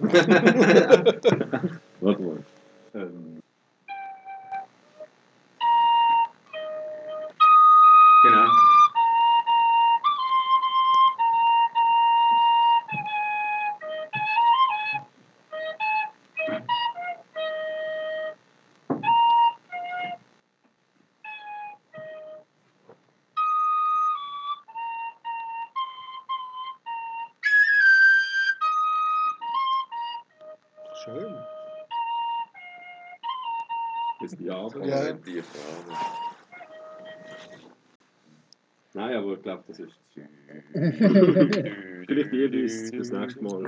Warte mal. Genau. Schön. Ist die Arbeit? Ja. Die Frage. Nein, aber ich glaube, das ist... Vielleicht irgendwie bis nächstes Mal.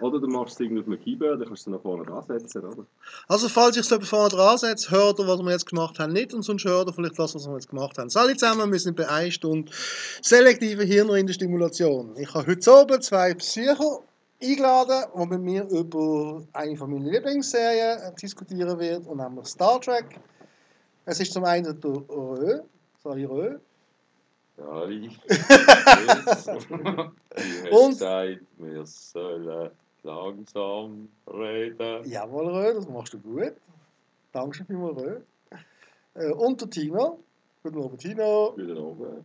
Oder du machst es irgendwie auf einem Keyboard, dann kannst du es noch vorne dran setzen, oder? Also falls ich es vorne dran setze, hört ihr, was wir jetzt gemacht haben, nicht, und sonst hört ihr vielleicht das, was wir jetzt gemacht haben. Alle zusammen, wir sind bei 1 Stunde selektive Hirnrindenstimulation. Ich habe heute oben 2 Psycho eingeladen, die mit mir über eine von meinen Lieblingsserien diskutieren wird, und nämlich Star Trek. Es ist zum einen der Rö, Sali Rö. Sali. Und sagt, wir sollen langsam reden. Jawohl, Rö, das machst du gut. Dankeschön vielmals, Rö. Und der Tino. Guten Abend, Tino. Guten Abend.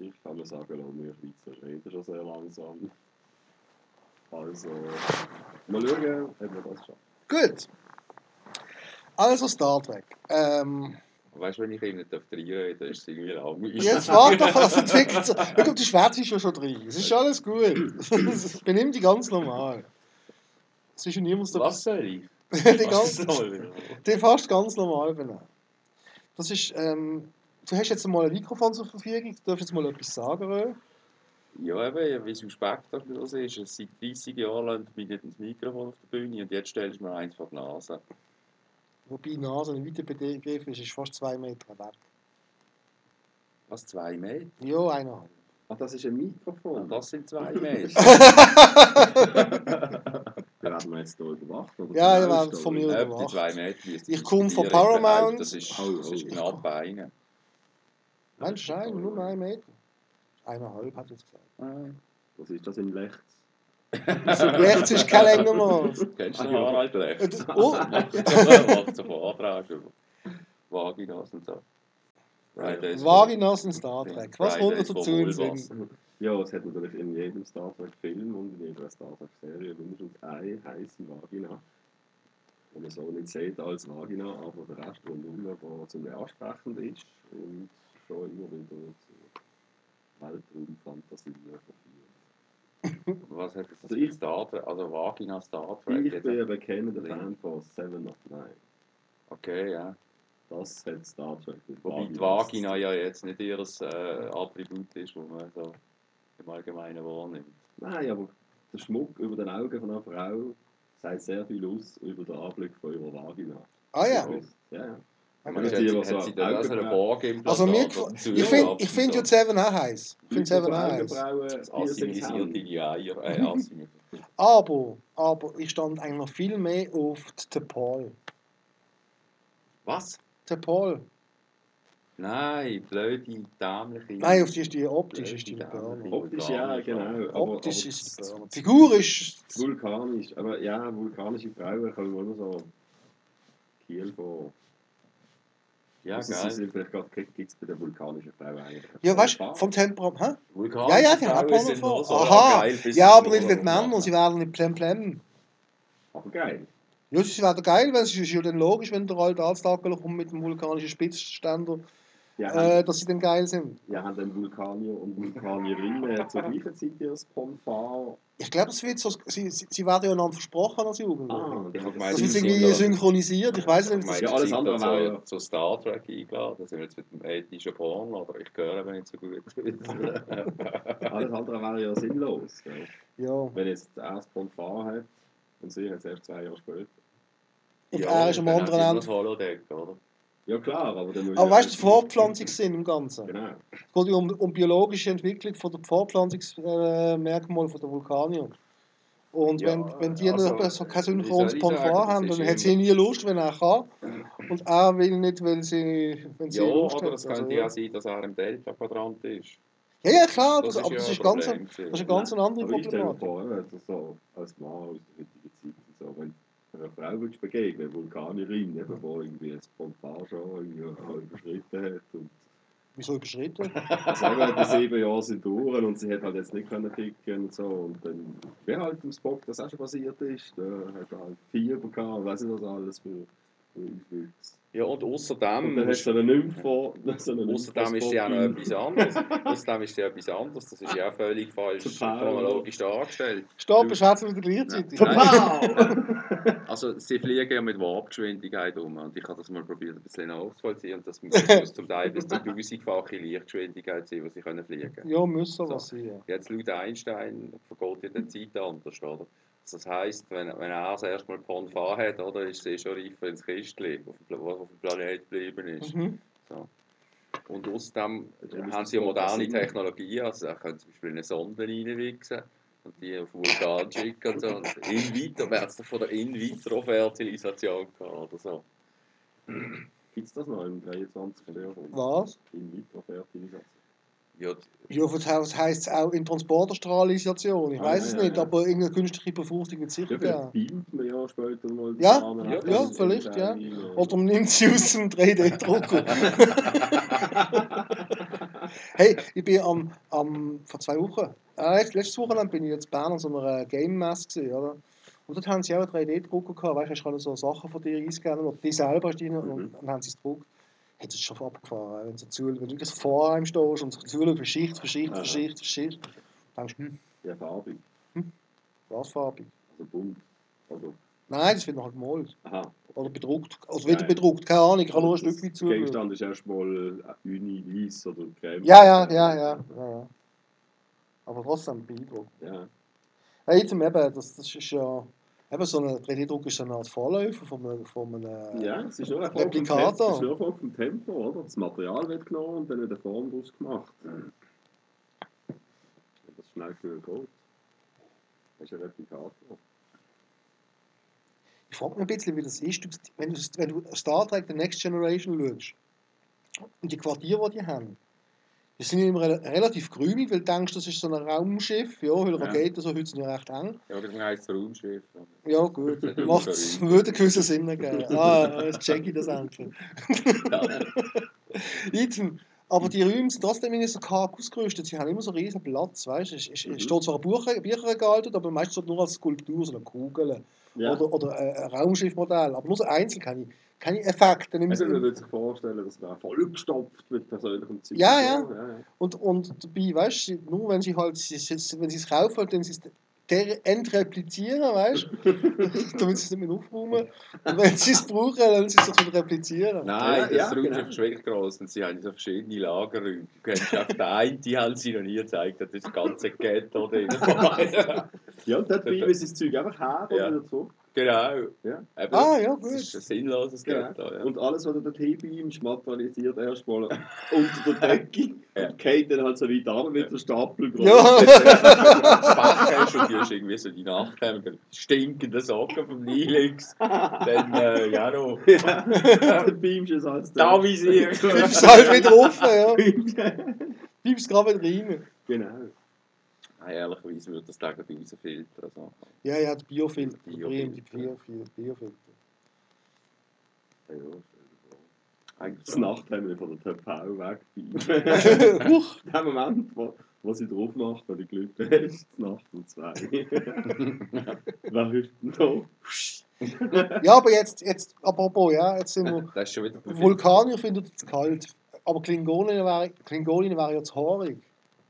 Ich kann mir sagen, auch wir Schweizer reden schon sehr langsam. Also, mal schauen, ob wir das schaffen. Gut. Also Star Trek. Weißt du, wenn ich eben nicht reinreden darf, ist es irgendwie langweilig. Jetzt warte doch, das entwickelt sich. Schau, die Schwätze ist ja schon drin. Es ist alles gut. Benimm dich ganz normal. Es ist ja niemand dabei. Was soll ich? Die fast ganz normal benehmen. Das ist, du hast jetzt mal ein Mikrofon zur Verfügung, du darfst jetzt mal etwas sagen, Rö. Ja, eben, wie suspekt das ist. Es seit 30 Jahren lernt mich nicht ins Mikrofon auf der Bühne, und jetzt stellst du mir eins vor die Nase. Wobei Nase ein weiter Begriff ist, ist fast 2 Meter weg. Was, 2 Meter? Ja, 1,5. Ah, das ist ein Mikrofon. Und das sind 2 Meter. Dann werden wir jetzt hier überwacht, oder? Ja, wir werden von mir überwacht. Die 2 Meter, ich komme von Paramount. Das ist knapp einer. Mensch, nein, nur 1 Meter. 1,5 hat es gesagt. Was ist das in Lechts? Lechts ist kein länger mehr. Kennst du den Anwalt Lechts? Oh! Macht so Vortrag über Vaginas und so. Vaginas und Star Trek. Was kommt dazu in Sinn? Ja, es hat natürlich in jedem Star Trek Film und in jeder Star Trek Serie mindestens eine heiße Vagina. Die man so nicht sieht als Vagina, aber der Rest rundherum, der zum Ansprechend ist und schon immer wieder Weltraumfantasie. Was hat das mit Star Trek? Also Vagina Star Trek? Ich bin ein bekennender Fan von Seven of Nine. Okay, ja. Das hat Star Trek. Wobei die Vagina ja jetzt nicht ihr Attribut ist, das man so im Allgemeinen wahrnimmt. Nein, aber der Schmuck über den Augen von einer Frau sagt sehr viel aus über den Anblick von ihrer Vagina. Ah ja? Ja. Also ich finde ja Seven auch heiß. Ich finde Seven auch heiß. Aber ich stand eigentlich noch viel mehr auf The Paul. Was? The Paul. Nein, blöde, dämliche. Nein, auf die ist die optisch, ist die Burner. Optisch, ja, genau. Optisch ist die Burner. Figur ist... Vulkanisch, aber ja, vulkanische Frauen können wohl so... Kiel von... Ja, also geil. Sind vielleicht gerade gibt es bei den vulkanischen Frauen eigentlich. Ja, weißt du, vom Temperament, hä? Vulkanische Frauen sind vor. So aha, ja, aber nicht mit Männern, sie werden nicht plemplem. Aber geil. Ja, sie werden geil, weil es ist ja dann logisch, wenn der alte Arztagel kommt mit dem vulkanischen Spitzständer, ja, dass sie dann geil sind. Ja, haben dann Vulkanier und Vulkanierinnen zur gleichen Zeit als Ponfar. Ich glaube, das wird so, sie werden ja noch versprochen als Jugendliche. Das ist irgendwie synchronisiert, ich weiß nicht, was das ist. Ja, alles andere war ja zu Star Trek eingeladen, da sind wir jetzt mit dem ethischen Porn, aber ich höre eben nicht so gut. Alles andere wäre ja sinnlos. Ja. Wenn jetzt erst Ponfar hat und sie hat es erst 2 Jahre später. Und ja, er ist am anderen Ende. Das Holodeck, oder? Ja klar, aber dann... Aber weißt du, den Fortpflanzungssinn im Ganzen? Genau. Es geht um biologische Entwicklung von den Fortpflanzungsmerkmalen der Vulkanier. Und ja, wenn die also kein synchrones Ponfar haben, dann hat sie nie Lust, wenn er kann. Und er will nicht, wenn sie Lust hat. Ja, aber es könnte ja sein, dass er im Delta-Quadrant ist. Ja, ja, klar, das, aber das ist ganz eine ganz andere Problematik. Aber ich stelle mir vor, so als Mann aus der heutigen Zeit, so, wenn du einer Frau willst begegnen, Vulkanierin, die irgendwie ein Ponfar schon überschritten hat. Und wieso überschritten? Also, die 7 Jahre sind durch und sie hat halt jetzt nicht können picken und so. Und dann, wie halt im Spock das auch schon passiert ist, da hat er halt Fieber gehabt, weiss ich was alles für Einflüsse. Ja, und außerdem ist ja noch etwas anderes. Außerdem ist ja etwas anderes. Das ist ja auch völlig falsch chronologisch dargestellt. Stopp, beschätzen wir gleichzeitig. Also, sie fliegen ja mit Warpgeschwindigkeit um. Und ich habe das mal probiert, ein bisschen nachzuvollziehen. Und das muss zum Teil bis zur 1000-fache Lichtgeschwindigkeit sein, die sie können fliegen können. Ja, müssen so. Was sein. Jetzt laut Einstein vergeht ja die Zeit anders, oder? Das heisst, wenn er das erste Mal Ponfar hat, oder, ist sie schon reifer ins Kistchen, was auf dem Planeten geblieben ist. Mhm. So. Und außerdem haben sie ja moderne Technologien, also da können zum Beispiel eine Sonde reinwichsen und die auf Vulkan schicken und so. Und wäre es doch von der In-Vitro-Fertilisation oder so. Gibt es das noch im 23. Jahrhundert? Was? In-Vitro-Fertilisation. Ja, was heisst es auch in Transporterstrahlisation? Ich weiß es nicht, ja. Aber irgendeine künstliche Befruchtung mit Sicherheit. Ja, vielleicht man ja später mal. Ja, vielleicht, ja. Oder man nimmt sie aus dem 3D-Drucker. Hey, ich bin vor 2 Wochen, letztes Wochenende bin ich jetzt in Bern an so einer Game-Messe gewesen, oder? Und dort haben sie auch einen 3D-Drucker gehabt, weißt du, hast du so Sachen von dir einscannen oder die selber hast du und dann haben sie es gedruckt. Hat es schon abgefahren, wenn du vor einem stehst und zuschaust, Schicht für Schicht, dann denkst du, Ja, farbig. Was farbig? Also bunt, oder? Nein, das wird noch halt gemalt. Aha. Oder bedruckt, also wieder bedruckt, keine Ahnung, ich kann nur ein Stück weit zu. Der Gegenstand ist erstmal Uni, Weiss oder Creme. Ja. Aber trotzdem beeindruckend. Ja. Hey, zum Eben, das ist ja... Eben, so ein 3D-Druck ist eine Art Vorläufer von einem Replikator. Es ist nur vom Tempo, oder? Das Material wird genommen und dann eine Form daraus gemacht. Wenn das schnell genug geht, das ist ein Replikator. Ich frage mich ein bisschen, wie das ist, wenn du Star Trek The Next Generation schaust und die Quartiere, die haben, die sind immer relativ grünig, weil du denkst, das ist so ein Raumschiff. Ja, weil Raketen so heute sind ja recht eng. Ja, das heisst Raumschiff. Ja, gut. Macht's, würde einen gewissen Sinn geben. Jetzt check ich das endlich. Aber die Räume sind trotzdem irgendwie so karg ausgerüstet. Sie haben immer so riesen Platz, weißt du. Es steht zwar ein Bücherregal dort, aber meistens nur als Skulptur, so eine Kugel. Ja. Oder ein Raumschiffmodell. Aber nur so einzeln keine Effekte. Also man würde sich vorstellen, dass man voll gestopft mit persönlichem Zeug. Ja. Und dabei, weißt du, nur wenn sie halt, wenn sie es kaufen, dann sie es entreplizieren, weißt du? Damit sie es nicht mehr aufräumen. Und wenn sie es brauchen, dann sie es wieder replizieren. Nein, das Raumschiff ist wirklich gross. Und sie haben so verschiedene Lagerräume. Der eine, die haben sie noch nie gezeigt. Das ist das ganze Ghetto drin. Ja, und dort bleiben sie das Zeug einfach her und wieder zurück. Genau. Ja. Gut. Das ist ein sinnloses Ghetto. Ja. Und alles, was du dort hinbeamst, materialisiert erstmal unter der Decke und geht dann halt so weit an mit der Stapel. Ja. Und du hast irgendwie so die Nachthemden, stinkenden Socken vom Nilix. Dann, dann beamst du es halt. Da visierst du. Beamst es halt wieder offen, ja. Beamst gerade wieder rein. Genau. Nein, ehrlicherweise würde das täglich rausfiltern. Also. Ja, die Biofilter. Biofilter. Ja, eigentlich das Nachthemd von der Töpfau weg. Huch! Der Moment, wo sie drauf macht, wenn du Glück hast, Nacht um 2. Wer hilft denn da? Ja, aber jetzt apropos, jetzt sind wir... Das ist schon wieder... Vulkanier findet es kalt, aber Klingonin wäre ja zu haarig.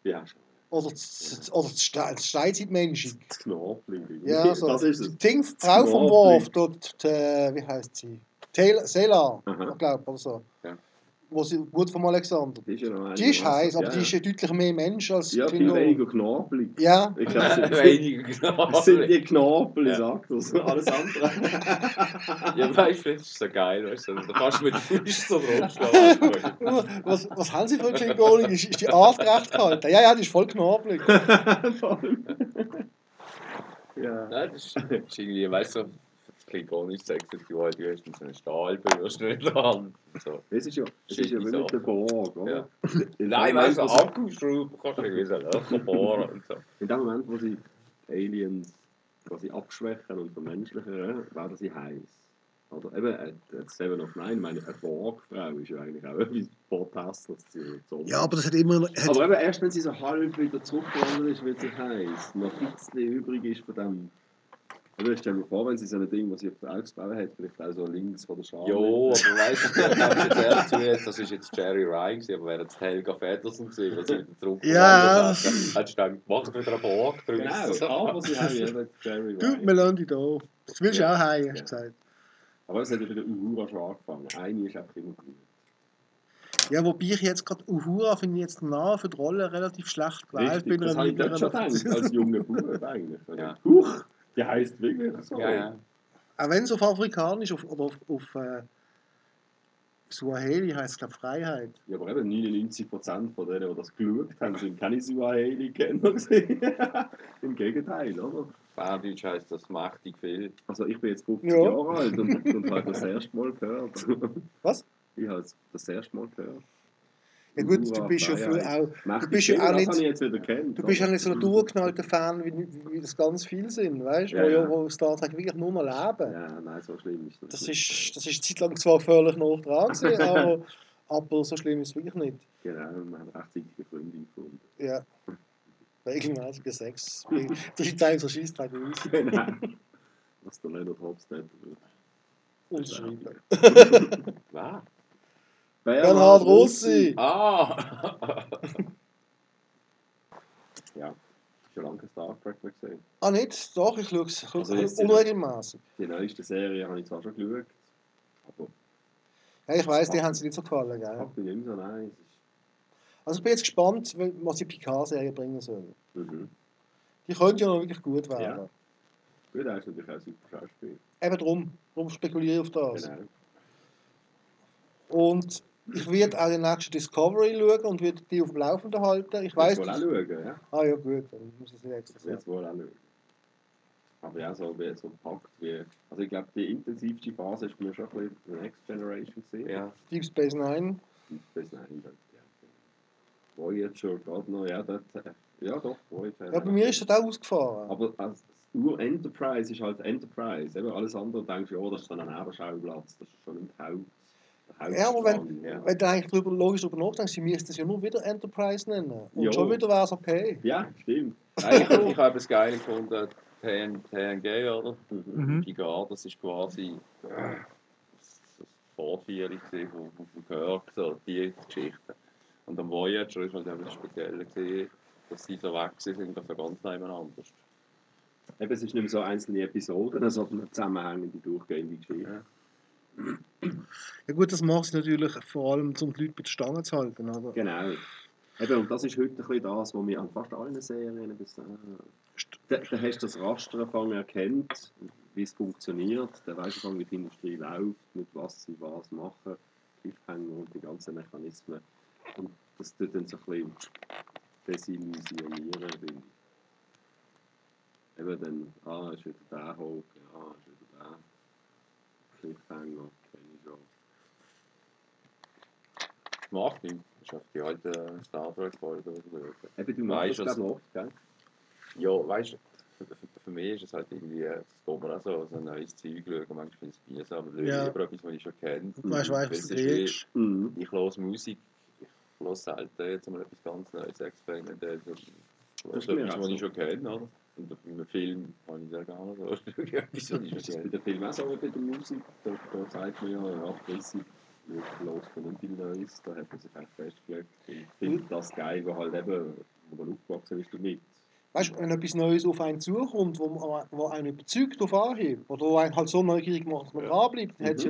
Ja, schon. Oder das Steinzeitmensch. Das Knobling. Ja, so. Das ist das Ding, Frau vom Wolf, dort, wie heisst sie? Sela, ich glaube, oder so. Ja. Wo sie, gut vom Alexander. Die ist heiß, aber die ist ja deutlich mehr Mensch als Klingon. Ja, viel weniger Knobling. Ja. Ich glaube, es sind die Knobling, sagt das. Alles andere. Ja, weißt du, das ist so geil, weißt du. Da kannst du mit Füßen so rumschlagen. Was haben sie für Klingonen? Ist die Art recht kalt? Ja, die ist voll Knobling. Ja. Nein, das ist irgendwie, weißt du, klingonisches Exit-Dual-Duschen so einen Stahl benutzt nicht an. So. Das ist ja, wie mit der Borg, oder? Ja. Nein, wenn du einen Akkuschrauber kannst, du nicht Löcher bohren und so. In dem Moment, wo sie Aliens quasi abschwächen und vermenschlichen, werden sie heiß. Oder eben, Seven of Nine, meine Borgfrau ist ja eigentlich auch etwas Protesters zu so. Ja, aber das hat immer... Hat aber eben erst, wenn sie so halb wieder zurückgewandert ist, wird sie heiß. Noch ein bisschen übrig ist von dem... Oder stell dir vor, wenn sie so ein Ding, was sie auf der Augen gebaut hat, vielleicht auch so links von der Schale... Jo, aber weißt du, das ist jetzt Jerry Ryan gewesen, aber wäre jetzt Helga Feddersen gewesen, weil sie wieder zurückgewandert hat. Ja. Hättest du dann gemacht, wieder eine Borg drüben. Genau, aber sie haben ja Jerry Ryan. Du, wir lassen dich da auf. Du willst auch heim, hast du gesagt. Aber es hat ja wieder Uhura schon angefangen. Eine ist einfach immer gut. Ja, wobei ich jetzt gerade Uhura finde ich jetzt nah für die Rolle relativ schlecht gewählt bin. Das habe ich dort schon gedacht, als junger Bub eigentlich. Ja. Huch, die heisst wirklich so. Ja, ja. Auch wenn es auf Afrikanisch oder auf Suaheli heisst es, glaube ich, Freiheit. Ja, aber eben 99% von denen, die das geschaut haben, sind keine Suaheli-Kenner gesehen. Im Gegenteil, oder? Bärdeutsch heisst das mächtig viel. Also ich bin jetzt 50 Jahre alt und habe das erste Mal gehört. Was? Ich habe das erste Mal gehört. Ja gut, Uhura, du bist ja auch... Du bist ja auch nicht, du bist ja nicht so ein durchgeknallter Fan, wie das ganz viele sind, weißt du? Ja, wo Star Trek wirklich nur noch leben. Ja, nein, so schlimm ist das nicht. Das ist zeitlang zwar völlig noch dran gewesen, aber so schlimm ist es wirklich nicht. Genau, wir haben rechtzeitige Freunde gefunden. Ja. Regelmäßiger Sex. Das ist eigentlich so Scheißdreck aus. Genau. Was der Leonard Hobbs nicht wird. Unterschreiben. Wer? Bernhard Russi! Ah! Ja, schon lange kein Star Trek mehr gesehen. Ah, nicht? Doch, ich schaue es unregelmäßig. Die neueste Serie habe ich zwar schon geschaut, aber... Ja, ich weiss, die haben sie nicht so gefallen, gell? Ach, die nicht so, nein. Also ich bin jetzt gespannt, was die Picard-Serie bringen sollen. Mhm. Die könnte ja noch wirklich gut werden. Ja, das ist natürlich auch super Schauspiel. Eben darum spekuliere ich auf das. Genau. Und ich werde auch den nächsten Discovery schauen und werde die auf dem Laufenden halten. Ich weiß wohl auch schauen, ja? Ah ja gut, dann muss ich es nicht extra sagen. Ich wohl auch schauen. Aber ja, so gepackt wie... Also ich glaube, die intensivste Phase ist mir schon ein bisschen The Next Generation gesehen. Ja. Deep Space Nine. Deep Space Nine, ja. Voyager gerade noch, ja, das, ja doch, Voyager. Ja, bei mir ist das auch ausgefahren. Aber also, Ur-Enterprise ist halt Enterprise. Eben alles andere denkst du, ja, das ist dann ein Nebenschauplatz, das ist schon im Haus. Ja, aber wenn du eigentlich logisch darüber nachdenkst, sie müssten es ja nur wieder Enterprise nennen. Und schon wieder wäre es okay. Ja, stimmt. Ich habe es geil gefunden, TNG, oder? Picard, das ist quasi... das Vorführung von Kirk, so die Geschichten. Und am Voyager war halt etwas Spezielles gewesen, dass sie so weg sind, das war ganz nebeneinander. Eben, es ist nicht mehr so einzelne Episoden, sondern eine zusammenhängende, durchgehende Geschichte. Ja gut, das macht es natürlich vor allem, um die Leute bei der Stange zu halten, oder? Genau. Eben, und das ist heute ein bisschen das, was wir an fast allen Serien da hast du das Raster erkannt, wie es funktioniert, dann weißt du, wie die Industrie läuft, mit was sie was machen, Cliffhanger und die ganzen Mechanismen. Und das tut dann so ein bisschen desillusionieren. Eben dann, ist wieder der Hulk, ist wieder der Cliffhanger, kenne ich schon. Martin, ich habe die alten Star Trek-Folgen geschaut. Eben, du machst das noch, gell? Ja, weißt du, für mich ist es halt irgendwie, das geht mir auch so ein neues Zeug schauen, manchmal finde ich es mühsam, aber ich habe etwas, was ich schon kenne. Du weißt, was du ich höre Musik. Bloß selten jetzt mal etwas ganz Neues experimentiert. Das ist etwas, was ich schon kenne, oder? Und im Film habe ich sehr gerne so. Das ist bei den Filmen auch so, bei der Musik. Da zeigt man ja, das ist bloß von viel Neues. Da hat man sich echt festgelegt. Ich finde das geil, was halt eben, wo man aufgewachsen ist damit. Weißt du, wenn etwas Neues auf einen zukommt, wo einen überzeugt auf Anhieb, oder wo einen halt so neugierig macht, dass man dranbleibt, dann ist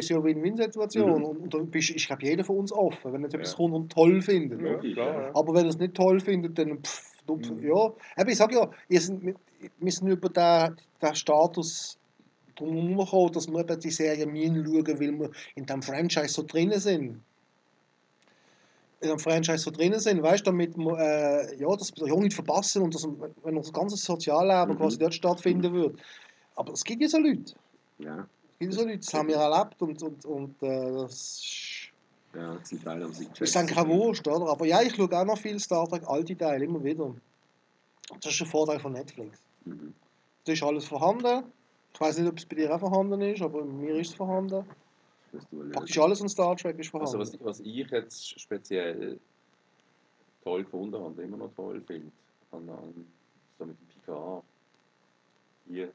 es ja eine Win-Win-Situation. Und dann ist, ich glaube, jeder von uns offen, wenn jetzt etwas kommt und toll findet. Ja. Aber wenn er es nicht toll findet, dann Aber ich sage ja, wir sind über den Status drum herumgekommen, dass wir eben die Serie hinschauen, weil wir in diesem Franchise so drin sind. In einem Franchise so drin sind, weißt, damit man das ja nicht verpassen und dass, wenn unser ganzes Sozialleben quasi dort stattfinden würde. Aber es gibt ja so Leute. Ja. Viele so Leute haben ja erlebt und das... Ja, zum Teil haben sie gecheckt. Ist dann keine Wurst, oder? Aber ja, ich schaue auch noch viel Star Trek, alte Teile, immer wieder. Das ist ein Vorteil von Netflix. Mhm. Da ist alles vorhanden. Ich weiß nicht, ob es bei dir auch vorhanden ist, aber bei mir ist es vorhanden. Praktisch alles in Star Trek ist vorhanden. Also was ich jetzt speziell toll gefunden habe und immer noch toll finde, so mit dem Picard hier,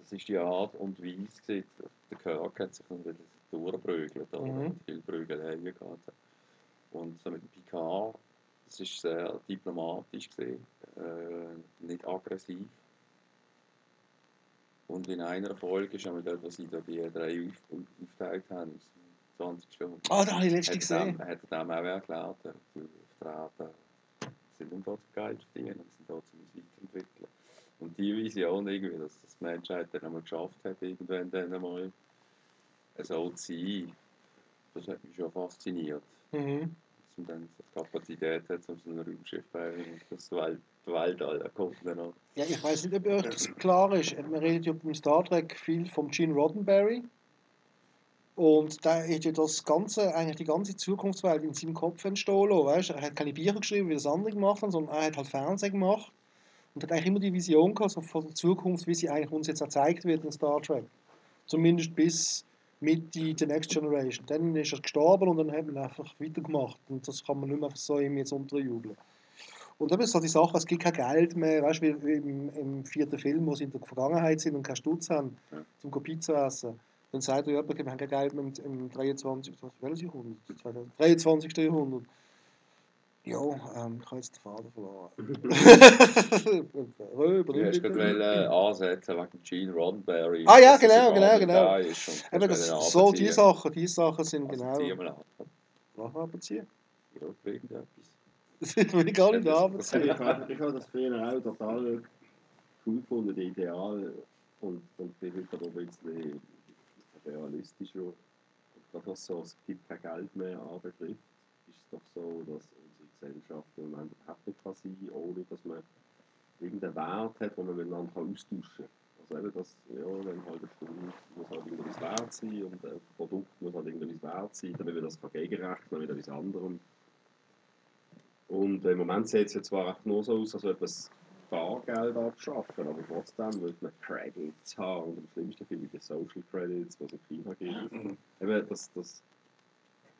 das ist die Art und Weise, der Kirk hat sich dann wieder durchprügelt, oder? Mhm. Viel Prügelei gehabt. Und so mit dem Picard, das ist sehr diplomatisch gesehen, nicht aggressiv. Und in einer Folge ist einmal dort, was sie da die drei aufgeteilt haben, 20 Stunden. Ah, da habe ich letztens gesehen. Hat er dem auch erklärt, die Auftreten sind um da zu Geld verdienen, sind da zum Musik entwickeln. Und die Vision irgendwie, dass das Menschheit dann einmal geschafft hat, irgendwann dann einmal so zu sein, das hat mich schon fasziniert. Mhm. Dass man dann die Kapazität hat, um so ein Raumschiff das Weltall erkunden hat. Ja, ich weiß nicht, ob euch das klar ist. Man redet ja beim Star Trek viel vom Gene Roddenberry. Und da hat ja das Ganze, eigentlich die ganze Zukunftswelt in seinem Kopf entstehen lassen. Weißt? Er hat keine Bücher geschrieben, wie das andere gemacht haben, sondern er hat halt Fernsehen gemacht. Und hat eigentlich immer die Vision gehabt, so von der Zukunft, wie sie eigentlich uns jetzt gezeigt wird in Star Trek. Zumindest bis Mitte The Next Generation. Dann ist er gestorben und dann hat man einfach weitergemacht. Und das kann man nicht mehr so ihm jetzt unterjubeln. Und dann ist halt die Sache, es gibt kein Geld mehr, weißt du, wie im vierten Film, wo sie in der Vergangenheit sind und keinen Stutz haben, ja, zum Pizza essen. Dann sagt jemand, wir haben kein Geld mehr im 23. Jahrhundert. Ja, ich habe jetzt den Faden verloren. Du hast gerade ansetzen wegen Gene Roddenberry. Ah ja, genau. Eben, das, so, diese Sachen sind also genau... Nachher abziehen? Ja, irgendetwas. Das will ich gar nicht abziehen. Ich habe das früher auch total cool gefunden, ideal. Und bin heute aber ein bisschen realistischer. Und gerade was so, es gibt kein Geld mehr anbetrifft, ist es doch so, dass Gesellschaft im Moment überhaupt nicht sein, ohne dass man irgendeinen Wert hat, den man miteinander austauschen kann. Also eben, dass, ja, wenn halt eine Stunde muss halt irgendwas wert sein und ein Produkt muss halt irgendwas wert sein, damit man das gegenrechnen mit etwas anderem. Und im Moment sieht es ja zwar echt nur so aus, als würde man das Bargeld abschaffen, aber trotzdem würde man Credits haben und am schlimmsten finde ich die Social Credits, die es in China gibt. Eben, das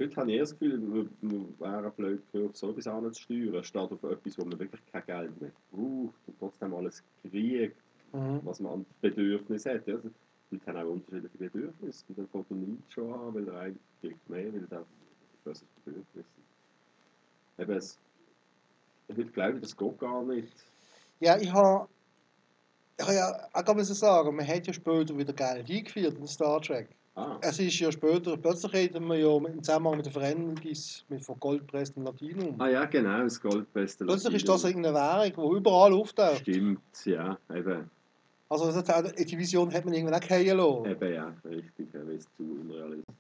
heute habe ich das Gefühl, man wäre blöd gehört, so etwas anzusteuern, statt auf etwas, wo man wirklich kein Geld mehr braucht und trotzdem alles kriegt, was man an Bedürfnissen hat. Also, die Leute haben auch unterschiedliche Bedürfnisse. Und dann fängt man nichts schon an, weil er eigentlich kriegt mehr, weil er auch ein größeres Bedürfnis hat. Eben, heute glaube ich, das geht gar nicht. Ja, ich kann es sagen, man hat ja später wieder Geld eingeführt in Star Trek. Ah. Es ist ja später, plötzlich reden wir ja im Zusammenhang mit den Ferengis von goldpresstem Latinum. Ah ja, genau, das goldpressste Latinum. Plötzlich ist das irgendeine Währung, die überall auftaucht. Stimmt, ja, eben. Also die Vision hat man irgendwann auch gehen lassen. Eben, ja, richtig, weil es zu unrealistisch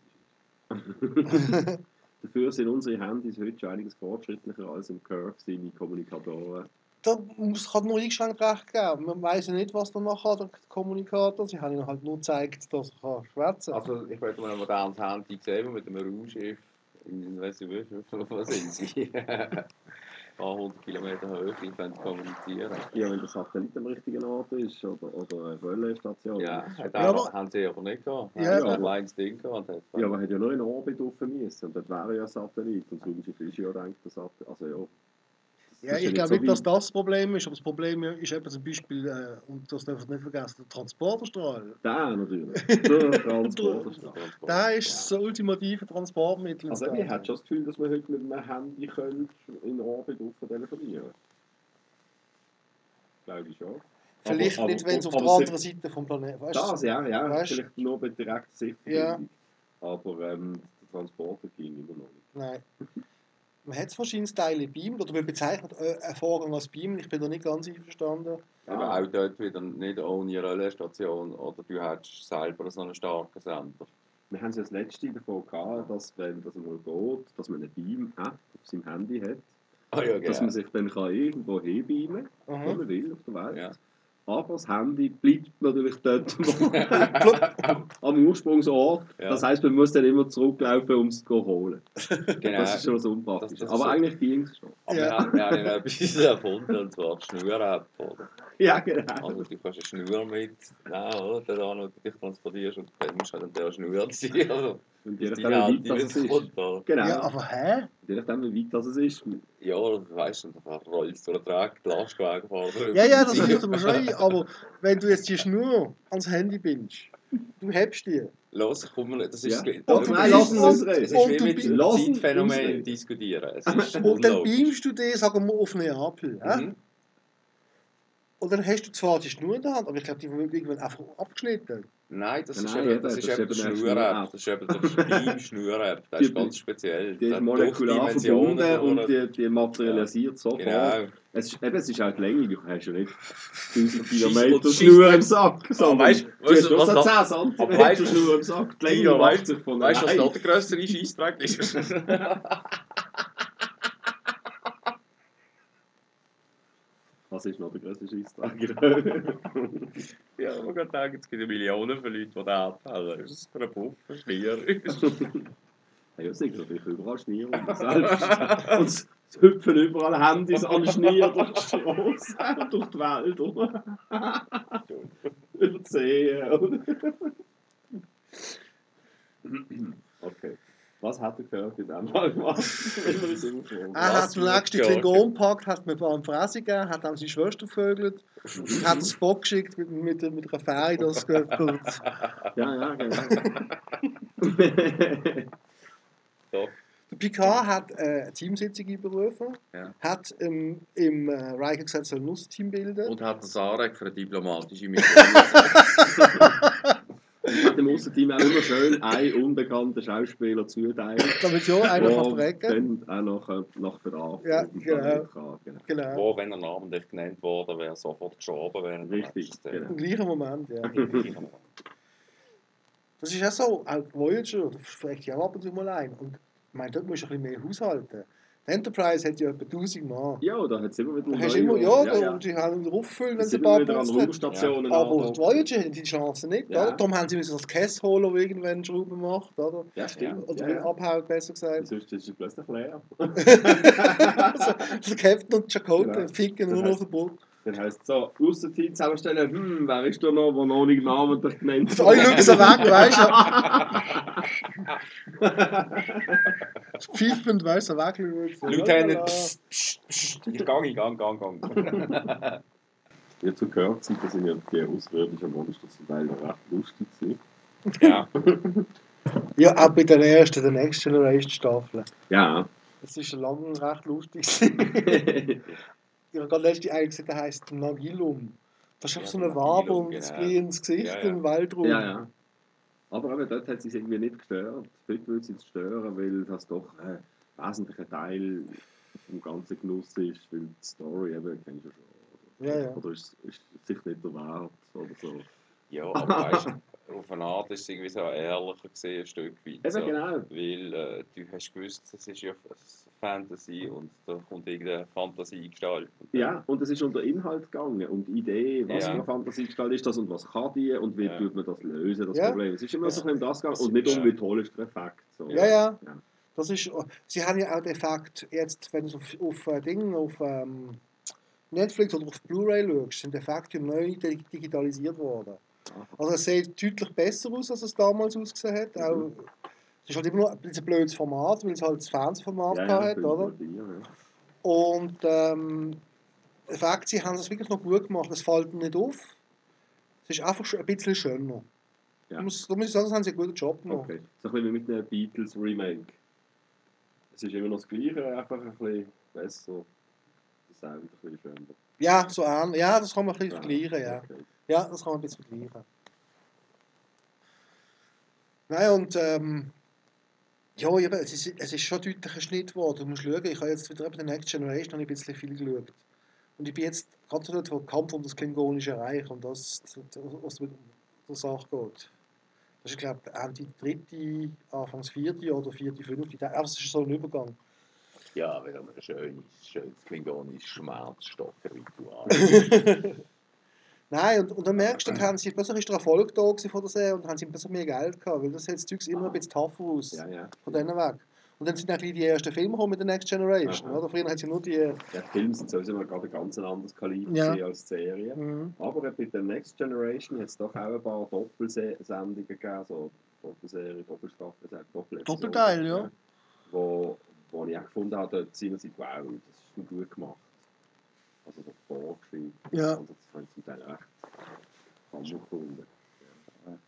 ist. Dafür sind unsere Handys heute schon einiges fortschrittlicher als im Kirk, seine Kommunikatoren. Da kann nur eingeschränkt recht geben. Man weiß ja nicht, was da nachher der Kommunikator. Sie haben ihnen halt nur gezeigt, dass er schwätzen kann. Also, ich möchte mal ein modernes Handy sehen, mit einem Raumschiff. Ich weiß nicht, was sind sie? Ein paar 100 Kilometer hoch, die können kommunizieren. Ja, wenn der Satellit am richtigen Ort ist oder eine Wellenstation. Ja, haben sie aber nicht gehabt. Ja, aber ein kleines Ding gehabt. Ja, aber hat ja nur in Orbit offen müssen. Und dort wäre ja ein Satellit. Und das Raumschiff ist ja eigentlich der Satellit. Also, ja. Ja, ich glaube nicht, dass das Problem ist, aber das Problem ist eben zum Beispiel, und das darf ich nicht vergessen, der Transporterstrahl. Der natürlich. Der Transporterstrahl. Der ist das ultimative Transportmittel. Also ich habe schon das Gefühl, dass man heute mit einem Handy in Orbit telefonieren. Glaube ich schon. Vielleicht aber, nicht, wenn es auf der anderen Seite vom Planeten ist. Das, ja. Weißt? Vielleicht nur bei direkter Sichtverbindung. Ja. Aber der Transporter ging immer noch nicht. Nein. Man hat es wahrscheinlich Teile beamt, oder man bezeichnet einen Vorgang als beamen, ich bin da nicht ganz einverstanden. Aber auch dort wieder nicht ohne Relaisstation, oder du hättest selber so einen starken Sender. Wir haben es ja das letzte davon gehabt, dass wenn das mal geht, dass man eine Beam-App auf seinem Handy hat, dass man sich dann irgendwo hinbeamen kann, wo man will, auf der Welt. Ja. aber das Handy bleibt natürlich dort am Ursprungsort. Ja. Das heisst, man muss dann immer zurücklaufen, um es zu holen. Genau. Das ist schon so unpraktisch. Aber so eigentlich ging es schon. Aber ja. Wir haben ja etwas erfunden, und zwar die Schnur-App. Ja, genau. Also du kannst eine Schnur mitnehmen, oder? Dann dich transportierst und dann musst du halt an der Schnur ziehen. Also, und je nachdem, wie weit das ist. Genau. Ja, aber hä? Je nachdem, wie weit das ist. Ja, du weißt, dann rollst du oder trägst die Lastwagen vorne. Ja, das hört man schon ein, aber wenn du jetzt die Schnur ans Handy bindst, du hebst die. Los, komm, das ist... Ja. Und nein, lassen wir uns reden. Es ist wie mit dem Zeitphänomen diskutieren. Und dann beamst du die, sagen wir, auf eine Apel. Und dann hast du zwar die Schnur in der Hand, aber ich glaube, die wird irgendwann einfach abgeschnitten. Nein, das ist eben der Schnur-App. Das ist eben der Schnur-App. Das ist ganz speziell. Die ist molekular verbunden und die materialisiert sofort. Genau. Es ist halt länglich. Du hast ja nicht 1000 Kilometer Schnur im Sack. Weißt du, was das 10 cm Schnur im Sack. Die Länge macht sich von der Weißt du, was da der grössere Scheissdreck ist? Was ist noch der größte Scheissdreck? Ja, man kann sagen, es gibt Millionen von Leuten, die das abhängen. Ist das für einen Puff, ein Schnier? Ja, es sind natürlich überall Schnier und selbst. Und es hüpfen überall Handys an Schnier durch die Straße, durch die Welt, oder? Über die See, oder? Okay. Was hat der Kirk in dem Fall gemacht? Er hat den nächsten Klingon gepackt, hat mir ein paar Fressen gegeben, hat auch seine Schwester vögelt und hat es Spock geschickt mit einer Fähre, das geht gut. Ja, genau. So. Der Picard hat eine Teamsitzung einberufen, hat im Riker gesagt, soll ein Nuss-Team bilden. Und hat den Sarek für eine diplomatische Mission. Hat dem Aussenteam auch immer schön einen unbekannten Schauspieler zuteilen. Damit ja einer verbrecken kann. Dann auch noch nach ja, genau. Wo, wenn er namentlich genannt worden wäre, sofort geschoben werden. Richtig. Genau. Im gleichen Moment, ja. Das ist ja so, auch Voyager, das fragt ja auch ab und zu mal ein. Und ich meine, dort musst du ein bisschen mehr haushalten. Die Enterprise hat ja etwa 1000 Mann. Ja, da hat es immer wieder einen und die haben einen Rauffüllen, wenn sie ein paar Putzen. Aber die Voyager haben die Chance nicht. Ja. Darum haben sie das Käse holen, das irgendwann Schrauben macht. Oder? Ja, stimmt. Oder abhaut, besser gesagt. Sonst ist es plötzlich leer. Also Captain und Chakotay ficken nur auf den Boden. Dann heisst es so, Aussenteam zusammenstellen, wer ist da noch, der noch nicht namentlich genannt wird? Alle Lüchsen weg, weißt du? Pfeifend, weißt du, weg. Lieutenant, gang. Ihr habt so gehört, da sind ja die auswärtigen Monster zum Teil recht lustig gewesen. Ja. Ja, auch bei der ersten, der Next Generation Staffel. Ja. Das ist lange recht lustig. Ich habe gerade letztens einen gesehen, der heisst Nagilum. Das ist einfach so eine Wabung ins Gesicht, im Weltraum. Ja. Aber dort hat sie es irgendwie nicht gestört. Heute würde sie es stören, weil das doch ein wesentlicher Teil vom ganzen Genuss ist, weil die Story eben, kennst du schon. Ja. Oder ist sich nicht der Wert oder so. Ja, aber weißt du, auf eine Art ist es irgendwie so ehrlicher gesehen, ein Stück weit. Eben so, genau. Weil du hast gewusst, es ist ja Fantasy und da kommt irgendeine Fantasiegestalt. Ja, und es ist um den Inhalt gegangen, um die Idee, was für eine Fantasiegestalt ist das und was kann die und wie tut man das lösen, das Problem. Es ist immer so um das gegangen und nicht um wie toll ist der Effekt. So. Ja. Das ist, sie haben ja auch den Effekt, jetzt, wenn du auf Netflix oder auf Blu-ray schaust, sind die Effekte neu digitalisiert worden. Also es sieht deutlich besser aus, als es damals ausgesehen hat. Auch, es ist halt immer noch ein blödes Format, weil es halt das Fernsehformat hat, oder? Und in fact, sie haben das wirklich noch gut gemacht, es fällt nicht auf. Es ist einfach ein bisschen schöner. Ja. Da muss ich sagen, sie haben einen guten Job gemacht. Okay. So ein bisschen wie mit einem Beatles-Remake. Es ist immer noch das Gleiche, einfach ein bisschen besser. Das Sound ein bisschen schöner. Ja, so an. Ja, das kann man ein bisschen vergleichen, ja. Okay. Ja, das kann man ein bisschen vergleichen. Nein, und es ist schon deutlich ein Schnitt geworden. Du musst schauen, ich habe jetzt wieder bei der Next Generation habe ich ein bisschen viel geschaut. Und ich bin jetzt gerade so dort, wo der Kampf um das Klingonische Reich und das, was mit der Sache geht. Das ist, glaube ich, Ende 3., Anfangs 4. oder 4., 5. Das ist so ein Übergang. Ja, weil ein schönes klingonisch Schmerzstoff-Ritual. Nein, und dann merkst du, dann haben sie plötzlich ist der Erfolg da von der Serie und haben sie plötzlich mehr Geld gehabt, weil das sieht das Zeugs immer ein bisschen tougher aus. Ja, ja. Von denen weg. Und dann sind auch die ersten Filme gekommen mit The Next Generation. Oder? Früher hat sie nur die... Ja, Filme sind sowieso immer gerade ein ganz anderes Kaliber als die Serie. Mhm. Aber bei The Next Generation hat es doch auch ein paar Doppelsendungen gegeben, so Doppelserie, Doppelstaffel, Doppelteil, ja. Wo ich auch gefunden habe, dort sind sie, wow, das ist schon gut gemacht. Also so vorgeschrieben. Ja. Und das haben sie dann echt angefunden.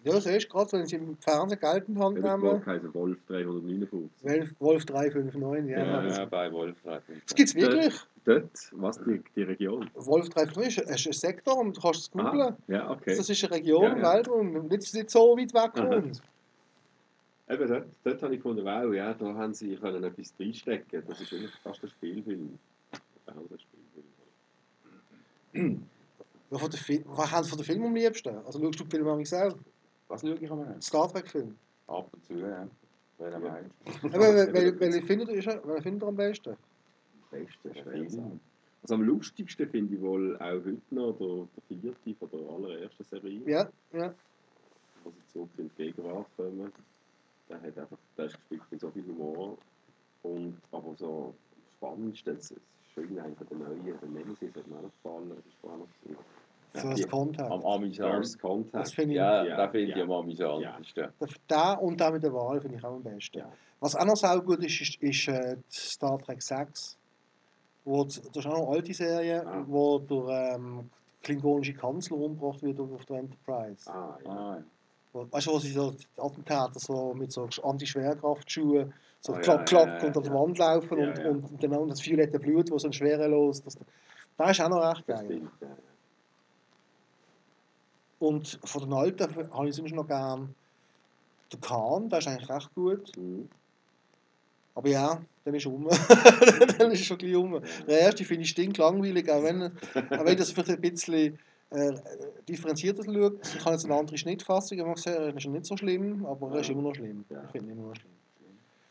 Ja, das ist gerade, wenn sie im Fernsehen Geld in die Hand nehmen. Der Blog heisst Wolf 359. Wolf 359, ja. Ja, bei Wolf 359. Das gibt es wirklich. Dort, was die Region? Wolf 359 ist ein Sektor und du kannst es googlen. Ja, okay. Das ist eine Region im Weltraum und nicht so weit weg von uns. Eben, dort habe ich gefunden, wow, ja, da haben sie können etwas reinstecken. Das ist fast ein Spielfilm. Was haben Sie von den Filmen am liebsten? Also schaust du die Filme selber? Was schaue ich an? Star Trek Film. Ab und zu, ja. Wenn er meint. Welchen findet ihr am besten? Am besten ist Film. Also am lustigsten finde ich wohl auch heute noch der vierte von der allerersten Serie. Ja, ja. Wo sie zurück in die Gegenwart kommen. Der ist gespielt mit so viel Humor. Aber so spannendstens. Eigentlich der neue, der Nemesis hat mir auch gefallen, das ist spannend. So das Contact. Am amüsantesten Contact. Den finde ich am amüsantesten. Den und den mit der Wahl finde ich auch am besten. Ja. Was auch noch sehr gut ist, ist Star Trek 6. Das ist auch eine alte Serie, wo der klingonische Kanzler umgebracht wird auf der Enterprise. Weißt du, wo sie so die Attentäter so mit so Anti-Schwerkraftschuhen so klack unter die Wand laufen und dann das violette Blut, wo so ein schwerelos. Das ist auch noch recht geil. Stimmt, ja. Und von den Alten habe ich sonst noch gern den Kahn, der ist eigentlich recht gut. Mhm. Aber ja, dann ist er rum. Dann ist er schon gleich rum. Der erste finde ich stinklangweilig, auch wenn das vielleicht ein bisschen differenzierter schaut. Ich habe jetzt eine andere Schnittfassung, aber er ist nicht so schlimm, aber er ist immer noch schlimm. Ja. Ich finde ihn immer noch schlimm.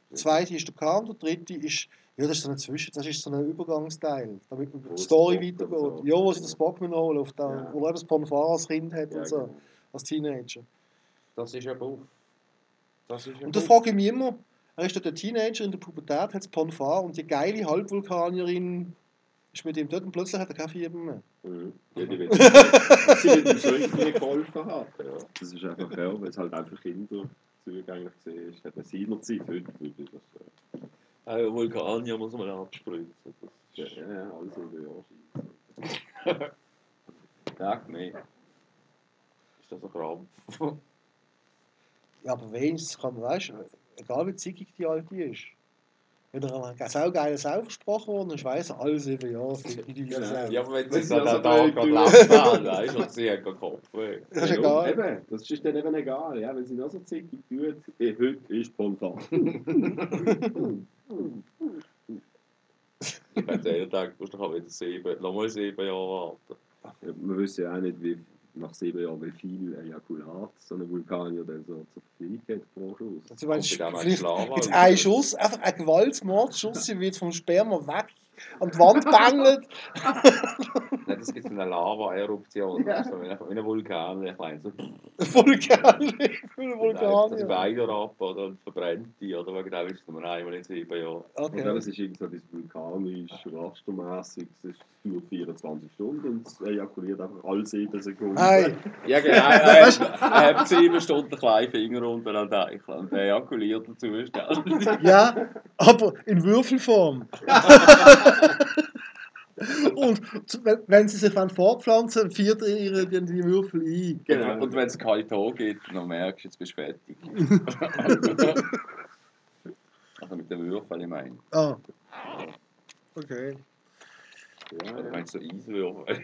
Der zweite ist der Kahn, der dritte ist, das ist so ein Übergangsteil, damit die Story weitergeht. Ja, wo sie den Spock holen, wo er das Ponfar als Kind hat und so, als Teenager. Das ist ja Buff. Und da frage ich mich immer, er ist dort ein Teenager in der Pubertät, hat das Ponfar und die geile Halbvulkanierin ist mit ihm dort und plötzlich hat er keine Fieber mehr. Ja, die wird ihm schon irgendwie geholfen haben. Ja. Das ist einfach, weil es halt einfach Kinder zugänglich war, hat man seinerzeit heute. Auch Vulkanier muss man abspritzen. Ja, alles über Jahr. Sag mir. Ist das ein Krampf? Ja, aber wenigstens kann man, weißt du, egal wie zickig die Alte ist. Wenn er einen saugeilen Sau versprochen worden ist, weiss er alles über Jahr. Ja, aber wenn sie es dann da gerade laufen haben, weißt du, sie haben keinen Kopf. Das ist egal. Eben, das ist dann eben egal, ja, wenn sie noch so zickig tut, heute ist spontan. Ich hätte eher gedacht, du musst doch auch wieder nochmal 7 Jahre warten. Ja, wir wissen ja auch nicht, wie nach 7 Jahren, wie viel Ejakulat so ein Vulkanier dann so zur Verfügung hat pro Schuss. Also meinst, ein Schuss, einfach ein Gewaltmordschuss, sie wird vom Sperma weg an die Wand bangelt. Nein, das gibt eine Lava-Eruption, wie ein Vulkan, ich meine so. Vulkan. Die Weiger ab und verbrennt die, oder? Wegen dem ist es nur einmal in 7 Jahren. Okay. Und das ist irgendwie so das vulkanisch, rastermässig, das dauert 24 Stunden und es ejakuliert einfach alle 7 Sekunden. Ja, genau. Er hat 7 Stunden kleine Finger unter an den Eichel und ejakuliert den Zustand. Ja, aber in Würfelform. Und wenn sie sich fortpflanzen, friert ihr die Würfel ein. Genau, und wenn es kein Tor gibt, dann merkst du, jetzt bist du fertig. Also mit den Würfeln, ich meine. Ah. Okay. Ja, ich meine so Eiswürfel.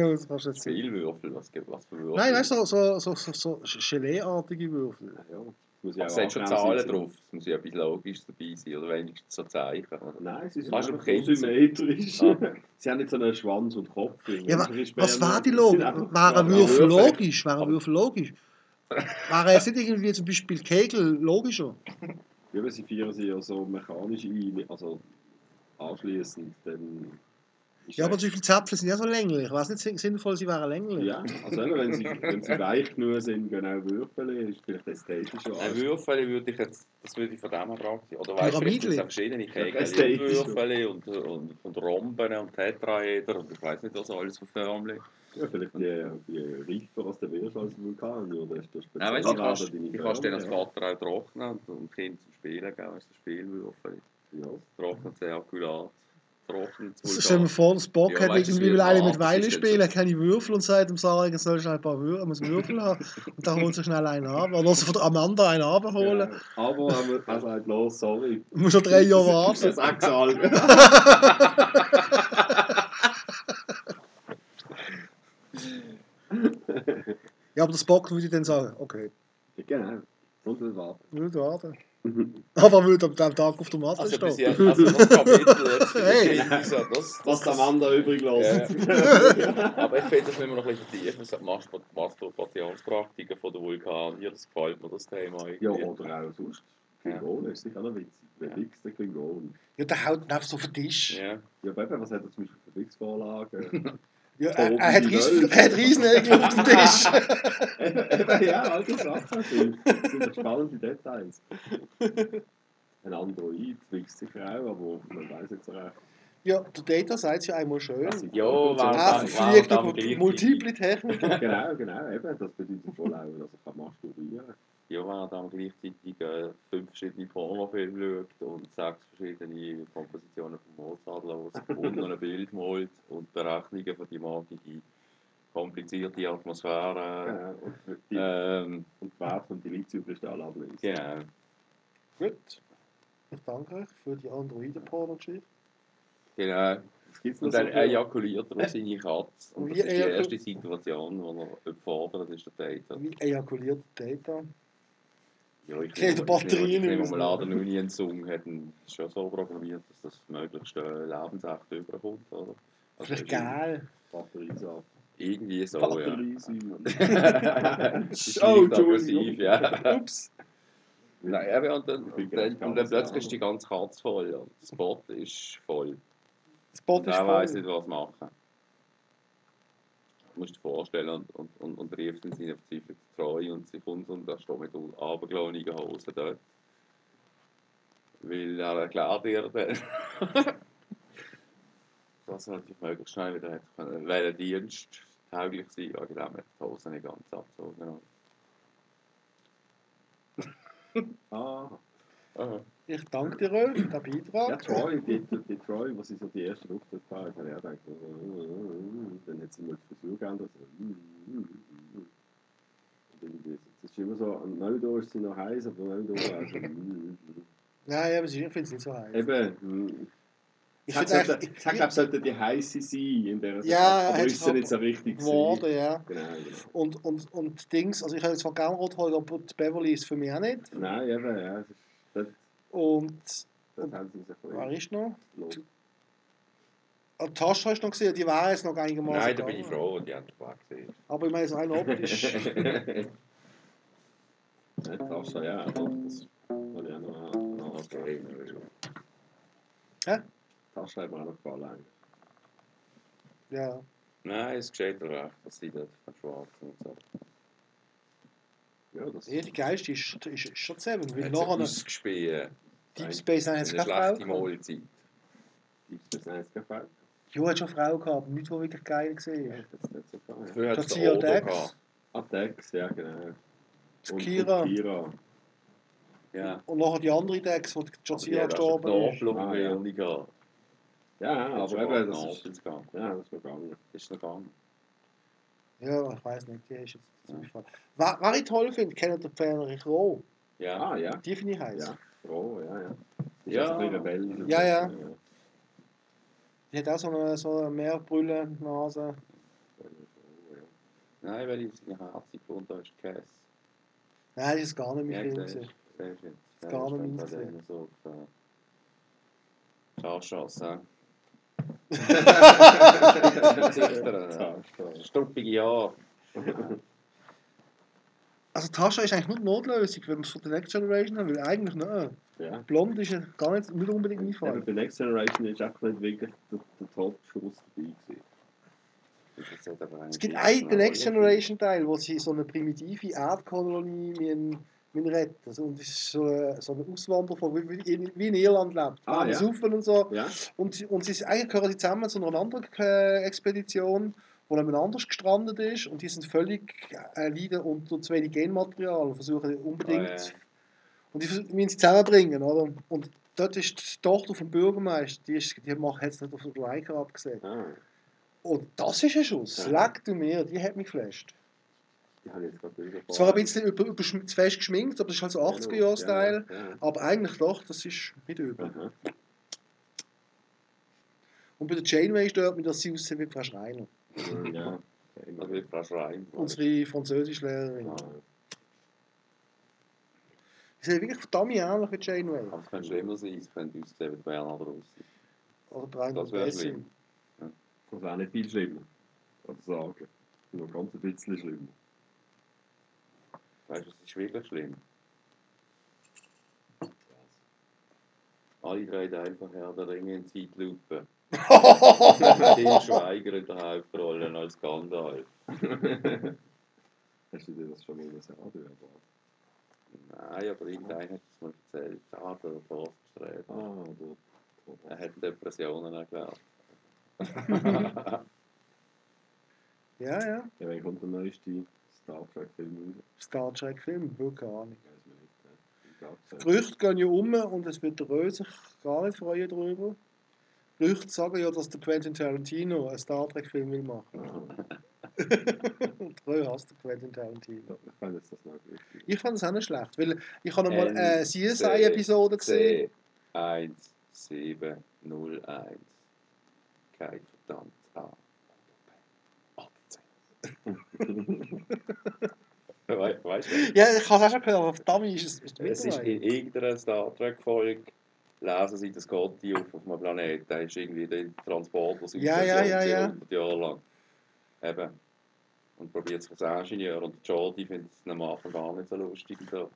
Ja, das kannst du jetzt sehen. Spielwürfel, was für Würfel? Nein, weißt du, so Gelee-artige Würfel. Ja. Es hat schon Zahlen drauf, es muss ja etwas Logisches dabei sein, oder wenigstens so Zeichen. Nein, es ist symmetrisch. Sie haben nicht so einen Schwanz und Kopf. Ja, was war die Logik? Waren Würfel logisch? Waren jetzt nicht irgendwie zum Beispiel Kegel logischer? Ja, weil sie 4 sind ja so mechanisch, also anschließend dann Ja, aber so viele Zäpfchen sind ja so länglich. Ich weiß nicht, sinnvoll, sie wären länglich. Ja, also wenn sie weich genug sind, gehen auch Würfel. Ist vielleicht ästhetisch. Ein Würfel würde ich jetzt, das würde ich von dem antragen. Oder weißt du, es gibt verschiedene Kegel. Ja, Würfel und Romben und Tetraeder und ich weiß nicht, was alles auf der Arm liegt. Ja, vielleicht die Reifer aus der Würfel als Vulkan. Oder ist das speziell? Nein, kannst du den als Vater auch trocknen und Kind zum Spielen geben. Weißt du, Spielwürfel. Ja. Trocknet sehr akkurat. Stell dir vor, Spock hat irgendwie, weil einer mit Weile spielen, keine Würfel und sagt dem Sarek, er soll schnell ein paar Würfel haben. Und dann holt er schnell einen ab. Oder lass von der Amanda einen abholen. Ja, aber er sagt, los, sorry. Du musst noch 3 Jahre warten. Das ist ein Sechsal. Ja, aber der Spock würde dann sagen, okay. Genau. Und will warten. Würde warten. Aber er würde am Tag auf der Matte stehen. Also das Kapitel jetzt, hey. Was am anderen übrig lässt. Ja. Aber ich finde, das müssen wir noch ein bisschen vertiefen. Das sind Masturbationspraktiken von den Vulkanier. Das gefällt mir, das Thema. Irgendwie. Ja, oder auch sonst. Klingon ist sicher auch noch witzig. Wer fixt den Klingon? Ja, der haut ihn einfach so auf den Tisch. Ja, aber was hat er zum Beispiel für Fixvorlagen? Ja, er hat Riesennägel auf dem Tisch. Ja, all das Sachen. Das sind spannende Details. Ein Android wächst sicher auch, aber man weiß jetzt auch. Ja, der Data sagt es ja einmal schön. Ja, er fliegt über multiple Techniken. Genau, eben. Das bedeutet voll auch, dass er masturbieren kann. Ja, wenn er dann gleichzeitig 5 verschiedene Pornofilme schaut und 6 verschiedene Kompositionen von Mozart hört und ein Bild malt und Berechnungen von die magige, komplizierte Atmosphäre und die Werte von Dilithiumkristalle ablesen. Genau. Gut. Ich danke euch für die Androiden-Porno-Geschichte. Genau. Und dann ejakuliert er auf seine Katze. Und das ist die erste Situation, wo er gefordert ist, der Data. Wie ejakuliert der Data? Ja, ich nehme mal an, der Nunien Sung hat ihn schon so programmiert, dass das möglichst lebensecht überkommt, oder? Also vielleicht geil. Batteriesaft. Irgendwie so, ja. Oh, aggressiv, ja. Ups. Nein, und dann plötzlich ist die ganze Katze voll. Und das Bot ist voll. Das Bot ist voll. Er weiss nicht, was machen. Du musst dir vorstellen, und rief dann seine Verzweiflung treu und sie kommt und da steht mit abgelaunigten Hosen dort. Weil er erklärt ihr dann, dass er natürlich möglichst schnell wieder hätte können, weil der Dienst tauglich sein war, genau, mit die Hosen nicht ganz abgezogen. Ah. Aha. Ich danke dir auch für den Beitrag. Ja, Troy, die Troy, was sie so die erste Auftritt war, ich dachte, dann hat sie mal die Frisur geändert. Das ist immer so, neu ist sie noch heiß, aber neu da ist sie. Nein, aber ich finde es nicht so heiß. Eben. Ich glaube, es sollte die heiße sein in der Sache. Ja, aber ist sie nicht so richtig geworden, ja. Genau. Und Dings, also ich habe jetzt von Gamrot geholt, aber Beverly ist für mich auch nicht. Nein, eben, ja. Und wer ist noch? Die Tasche hast du noch gesehen, die war jetzt noch einigermaßen. Nein, da bin ich froh, die haben wir gesehen. Aber ich meine, es rein optisch. Die Tasche, ja, das habe ich auch noch gesehen. Hä? Die Tasche hat mir auch noch gefallen. Ja. Nein, es geschieht doch recht, dass sie dort von Schwarzen und so. Ja, die geilste ist schon 7, weil nachher ausgespielt. Deep Space Nine hat es keine Frau gehabt. Deep Space Nine hat es keine Frau gehabt. Jo, hat schon Frau gehabt, nichts, was wirklich geil war. Dafür hat es Odo gehabt. Dex, ja genau. Und Kira. Ja. Und nachher die andere Dex, wo Jazira gestorben ist. Ja, aber eben, das ist noch gegangen. Ja, ich weiß nicht, die ist jetzt zum Beispiel. Was ich toll finde, kennt ihr Fernrich Roh? Ja, ja. Die finde ich heiß. Ja, Roh, ja. Die ist also Rebellen. Ja. Die hat auch so eine Meerbrüllen-Nase. Nein, weil ich seine Herzen gefunden habe, ist Käse. Nein, das ist gar nicht mein Film. Das ist gar nicht mein Film. So Schauschance, Stumpige Jahre. Also Tasche ist eigentlich nur die Notlösung, wenn wir es von The Next Generation haben, weil eigentlich nicht. Ja. Blond ist ja gar nicht unbedingt mein Fall. Ja, The Next Generation ist auch nicht wirklich der Top-Schuss dabei gewesen. Es gibt einen The Next Generation Teil, wo sie so eine primitive Erdkolonie retten. Also, und es ist so ein Auswanderer, wie in Irland lebt. Ja. Saufen und so. Ja. Und sie eigentlich gehören sie zusammen zu einer anderen Expedition, wo jemand anders gestrandet ist, und die sind völlig leiden unter zu wenig Genmaterial und versuchen unbedingt und die müssen sie zusammenbringen, oder? Und dort ist die Tochter vom Bürgermeister, die macht jetzt nicht auf den Riker abgesehen. Und das ist ein Schuss, leck du mir, die hat mich geflasht. Es war ein bisschen zu fest geschminkt, aber das ist halt so 80er-Jahre-Style, aber eigentlich doch, das ist nicht übel. Und bei der Janeway stört mich, dass sie aussehen wie Frau Schreiner. Ja, immer wie Frau Schreiner. Unsere Französischlehrerin. Sie sind wirklich verdammt ähnlich wie Janeway. Aber es könnte schlimmer sein, es könnte aussehen wie einer oder aussehen. Oder das wäre schlimm. Das wäre nicht viel schlimmer. Oder sagen. Nur ganz ein bisschen schlimmer. Weißt du, es ist wirklich schlimm. Alle drei einfach Herr der Ringe in Zeitlupe. Tim Schweiger in der Hauptrolle als Gandalf. Hast du dir das schon mal angehört? Nein, aber irgendeiner hat es mir erzählt. Ah, der Forststreber. Er hat Depressionen erklärt. Ja. Wann kommt der neueste Star Trek-Film? Star Trek-Film? Wirklich gar nicht. Gerüchte gehen ja um und es wird der Röse sich gar nicht freuen darüber. Gerüchte sagen ja, dass der Quentin Tarantino einen Star Trek-Film will machen. Und Röse hasst den Quentin Tarantino. Ich fand das noch richtig. Ich fand es auch nicht schlecht, weil ich habe nochmal eine CSI-Episode gesehen. 1701. Verdammt an. Weißt du? Ja, ich kann es auch schon hören, aber verdammt ist es ist in irgendeiner Star Trek-Folge, lesen sie das Scotty auf einem Planeten. Da ist irgendwie der Transporter, so 100 Jahre lang. Eben. Und probiert es als Ingenieur. Und Jordi findet es am Anfang gar nicht so lustig. So.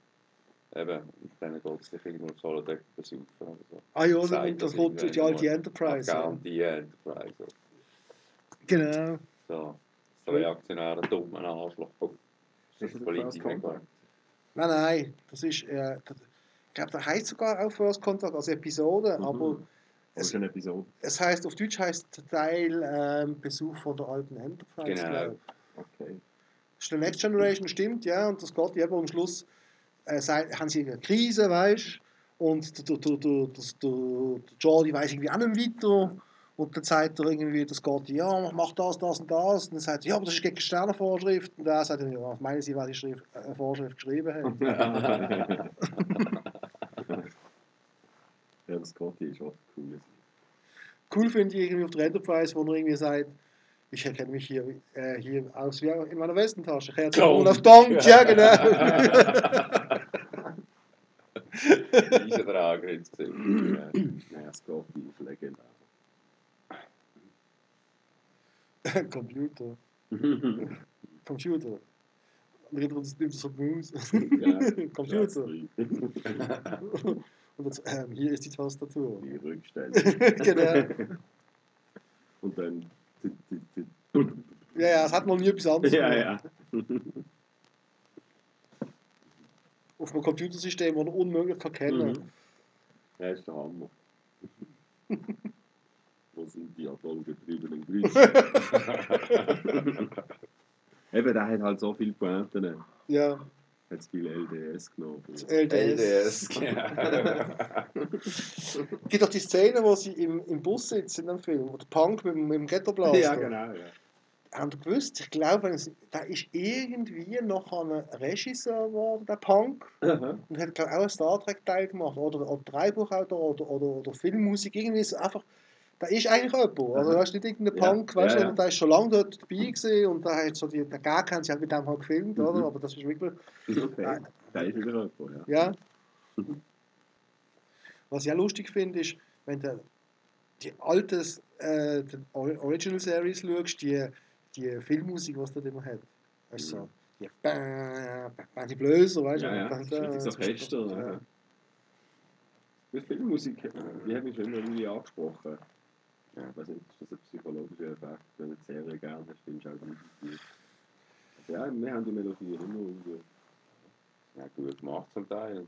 Eben, und dann geht es sich irgendwo auf Holodeck besuchen oder so. Und das kommt ja die Enterprise. Die Enterprise. So. Genau. So, das reaktionäre, dumme Arschloch. Das ist Politik. Nein, das ist, ich glaube, der heisst sogar auch First Contact als Episode, aber es heisst, auf Deutsch heisst der Teil Besuch von der alten Enterprise. Genau. Okay. Das ist The Next Generation, stimmt, ja, und das geht eben am Schluss. Haben sie eine Krise, weißt du, und der Jordi weiss irgendwie auch nicht weiter, und dann sagt er irgendwie, das geht, ja, mach das, das und das, und dann sagt er, ja, aber das ist gegen Sternenvorschrift, und dann sagt er, ja, auf meine Seite, weil ich eine Vorschrift geschrieben habe. Ja, das Scotty ist auch cool. Cool finde ich irgendwie auf der Enterprise, wo er irgendwie sagt, ich erkenne mich hier aus wie in meiner Westentasche. Herz auf Donk, ja genau. Diese Frage ist Scotty ist legendär. Computer. Nimmt das so Blues. Computer. Und das, hier ist die Tastatur. Die Rückstelle. Genau. Und dann. Ja, es hat noch nie etwas anderes. Ja. Auf einem Computersystem, das man unmöglich erkennen kann. Ja, ist der Hammer. Wo sind die atomgetriebenen Grüße? Eben, der hat halt so viele Pointen. Ja. Hat es viel LDS genommen. LDS, ja. Es gibt auch die Szene, wo sie im Bus sitzen in dem Film, wo der Punk mit dem Ghettoblaster. Ja, genau, ja. Haben Sie gewusst, ich glaube, da ist irgendwie noch ein Regisseur geworden, der Punk, und hat, glaube ich, auch einen Star Trek-Teil gemacht, oder Drehbuchautor, oder Filmmusik, irgendwie ist einfach, da ist eigentlich jemand, also da ist nicht irgendein Punk, weißt du, da ist schon lange dort dabei gewesen, und da hat so die, der Gag haben sie halt mit dem halt gefilmt, oder, aber das ist wirklich... Okay. Da ist wieder jemand, ja. Was ich auch lustig finde, ist, wenn du die alten Original-Series schaust, die Filmmusik, was da immer hat. Also, Ja, die Blöße, weißt du? Ja, das Orchester. Ja. Mit viel Musik, die habe ich schon irgendwie angesprochen. Ja, ich weiß nicht, ist das ein psychologischer Effekt, wenn du die Serie gerne findest, auch nicht. Ja, wir haben die Melodie immer ja, gut gemacht zum Teil.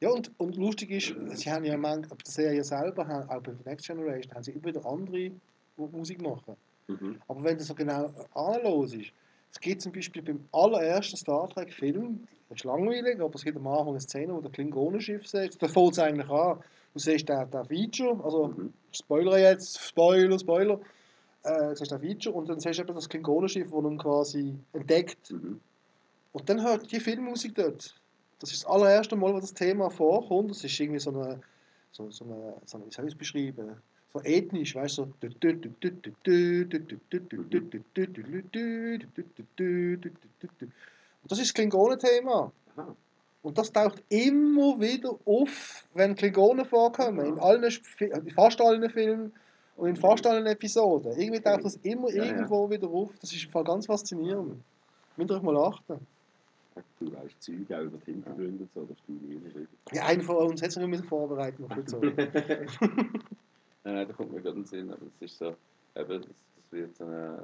Ja, und lustig ist, sie haben ja manchmal, die Serie selber, auch bei The Next Generation, haben sie immer wieder andere, die Musik machen. Mhm. Aber wenn du so genau anhörst, es gibt zum Beispiel beim allerersten Star Trek Film, das ist langweilig, aber es gibt am Anfang eine Szene, wo der Klingonenschiff sitzt, da fängt es eigentlich an. Du siehst den Feature, also Spoiler jetzt, Spoiler, du siehst den Feature und dann siehst du eben das Klingonenschiff, das nun quasi entdeckt. Mhm. Und dann hört die Filmmusik dort. Das ist das allererste Mal, wo das Thema vorkommt. Das ist irgendwie so eine wie soll ich es beschreiben? So ethnisch, weißt du, und das ist das Klingonen-Thema. Und das taucht immer wieder auf, wenn Klingonen vorkommen. In fast allen Filmen und in fast allen Episoden. Irgendwie taucht das immer irgendwo wieder auf. Das ist im Fall ganz faszinierend. Müsst ihr euch mal achten. Du weißt Züge auch über die Hintergründe, so, dass du nie geschrieben hast. Ja, einen von uns hättest du nicht vorbereiten müssen. Nein, da kommt mir gerade in den Sinn, aber es ist so, eben, das wird so eine,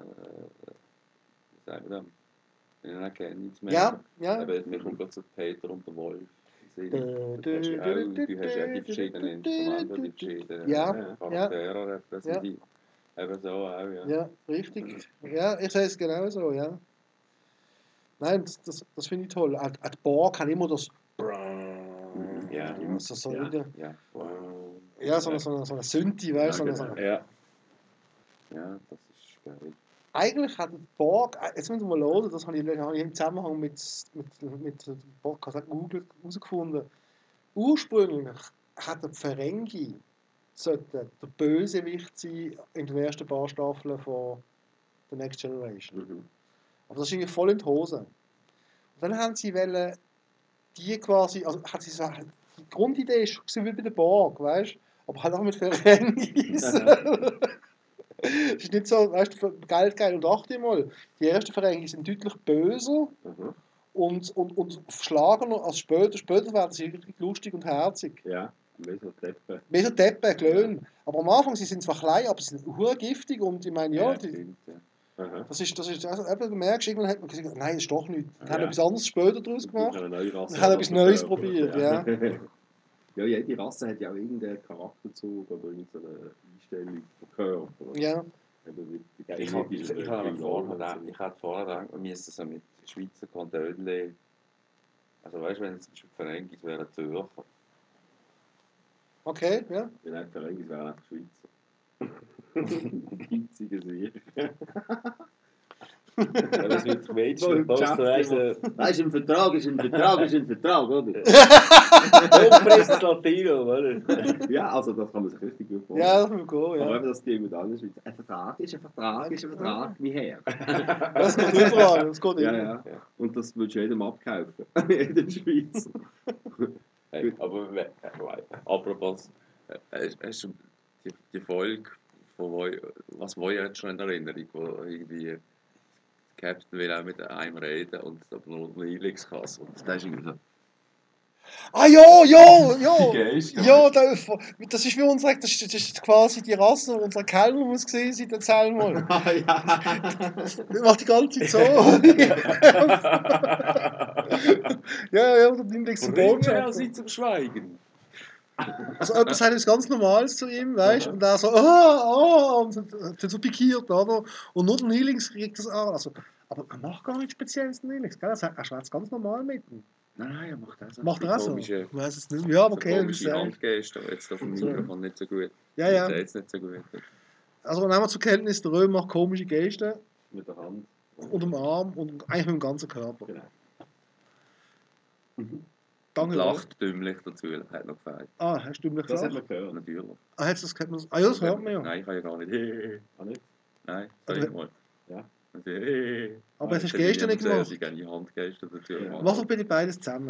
wie sagen wir das, in einer Erkennungsmenge. Ja. Eben, mir kommt gerade so Peter und der Wolf. Du hast ja die verschiedenen Instrumente, die verschiedenen Charaktere repräsentiert. Eben so auch, ja. Ja, richtig. Ja, ich sehe es genau so, ja. Nein, das finde ich toll. Auch die Borg kann immer das... Ja, immer so. Ja, so eine Synthi, weißt du? Ja, genau. Ja, das ist geil. Eigentlich hat Borg, jetzt müssen wir mal hören, das habe ich im Zusammenhang mit Borg Google herausgefunden. Ursprünglich hat der Ferengi sollte der Bösewicht sein in den ersten paar Staffeln von The Next Generation. Mhm. Aber das ist irgendwie voll in die Hose. Und dann haben sie wollen, die quasi, also hat sie gesagt, die Grundidee ist schon wie bei der Borg, weißt du? Aber halt auch mit Ferengis. Es ist nicht so, weißt du, geil. Und achte mal, die ersten Ferengis sind deutlich böser und schlagener als später. Später werden sie wirklich lustig und herzig. Ja, mehr so Deppen, Klön. Aber am Anfang, sie sind zwar klein, aber sie sind urgiftig und ich meine, du merkst, irgendwann hat man gesagt, nein, das ist doch nichts. Dann haben wir etwas anderes später daraus gemacht. Dann haben wir etwas Neues probiert. Ja, jede Rasse hat ja auch irgendeinen Charakterzug oder irgendeine Einstellung vom Körper. Ja. Ich habe vorher gedacht, wir müssen so mit Schweizer Kantönchen. Also weißt du, wenn es zum Beispiel Ferengis wären Zürcher. Okay, ja. Vielleicht Ferengis wären auch Schweizer. Einziges wie. Das wird Mädchen weißt du, im Vertrag, oder? Prinz Latino, oder? Ja, also das kann man sich richtig gut vorstellen. Ja, das kann man ja. Aber wenn das jemand anders will, ein Vertrag, wie her. Das geht überall, das geht immer. Ja. Und das willst du jedem abkaufen. Jeden Schweizer. Hey, aber apropos, hast du die Folge von was Voyager jetzt schon in Erinnerung, wo irgendwie Captain will auch mit einem reden und aber nur eine Einlegskasse und da ist irgendwie so. Ah ja! Ja, das ist wie unsere, das ist quasi die Rasse, unser Kellner muss gesehen sein, dann zählen wir. Ah ja! Das macht die ganze Zeit so. ja, und dann nimmst du Botschaft. Sie zum Schweigen. Also jemand sagt etwas ganz Normales zu ihm, weißt du, und er so, und sind so pikiert, oder? Und nur der Nilings kriegt das an. Also, aber er macht gar nichts Spezielles, der Nilings, gell? Er schwätzt ganz normal mit ihm. Nein, er macht das auch so. Macht er auch so? Ich weiß es nicht. Ja, aber okay. Komische Handgeste, jetzt auf dem Mikrofon nicht so gut. Ja. Jetzt nicht so gut. Also nehmen wir zur Kenntnis, der Röhm macht komische Gesten. Mit der Hand. Und dem Arm und eigentlich mit dem ganzen Körper. Genau. Mhm. Danke, lacht dümmlich dazu, hat noch gefällt. Ah, hast du dümmlich gelacht? Das hat man gehört. Natürlich. Das hört man ja. Nein, ich kann ja gar nicht. Nicht? Nein, sag ich mal. Ja. Aber es hast Gesten nicht gemacht. Ich habe die Handgesten dazu. Ja. Mach doch bitte beides zusammen.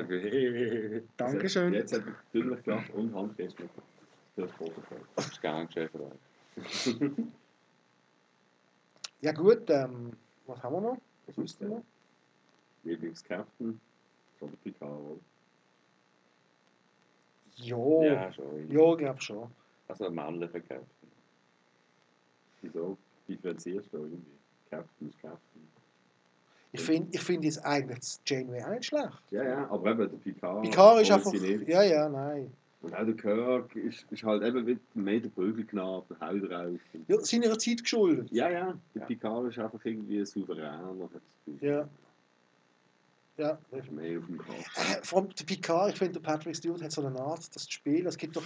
Dankeschön. Jetzt hat man dümmlich gelacht und Handgesten. Das ist gar nicht schlecht. Ja gut, was haben wir noch? Das ist der Lieblingskapitän von Picard. Jo, ja, schon. Jo, glaub schon. Also ein männlicher Captain. Wieso differenzierst du irgendwie? Captain ist Captain. Ich find jetzt eigentlich das Janeway auch nicht schlecht. Ja, ja, aber eben der Picard. Picard ist einfach... Ja, ja, nein. Und auch der Kirk ist halt eben mehr der Prügelknabe, der Hau drauf. Ja, seiner Zeit geschuldet. Ja, ja, der Picard ist einfach irgendwie souverän. Ja. Ja. Das ist mehr auf dem Kopf. Vor allem der Picard, ich finde, der Patrick Stewart hat so eine Art, das zu spielen. Es gibt doch,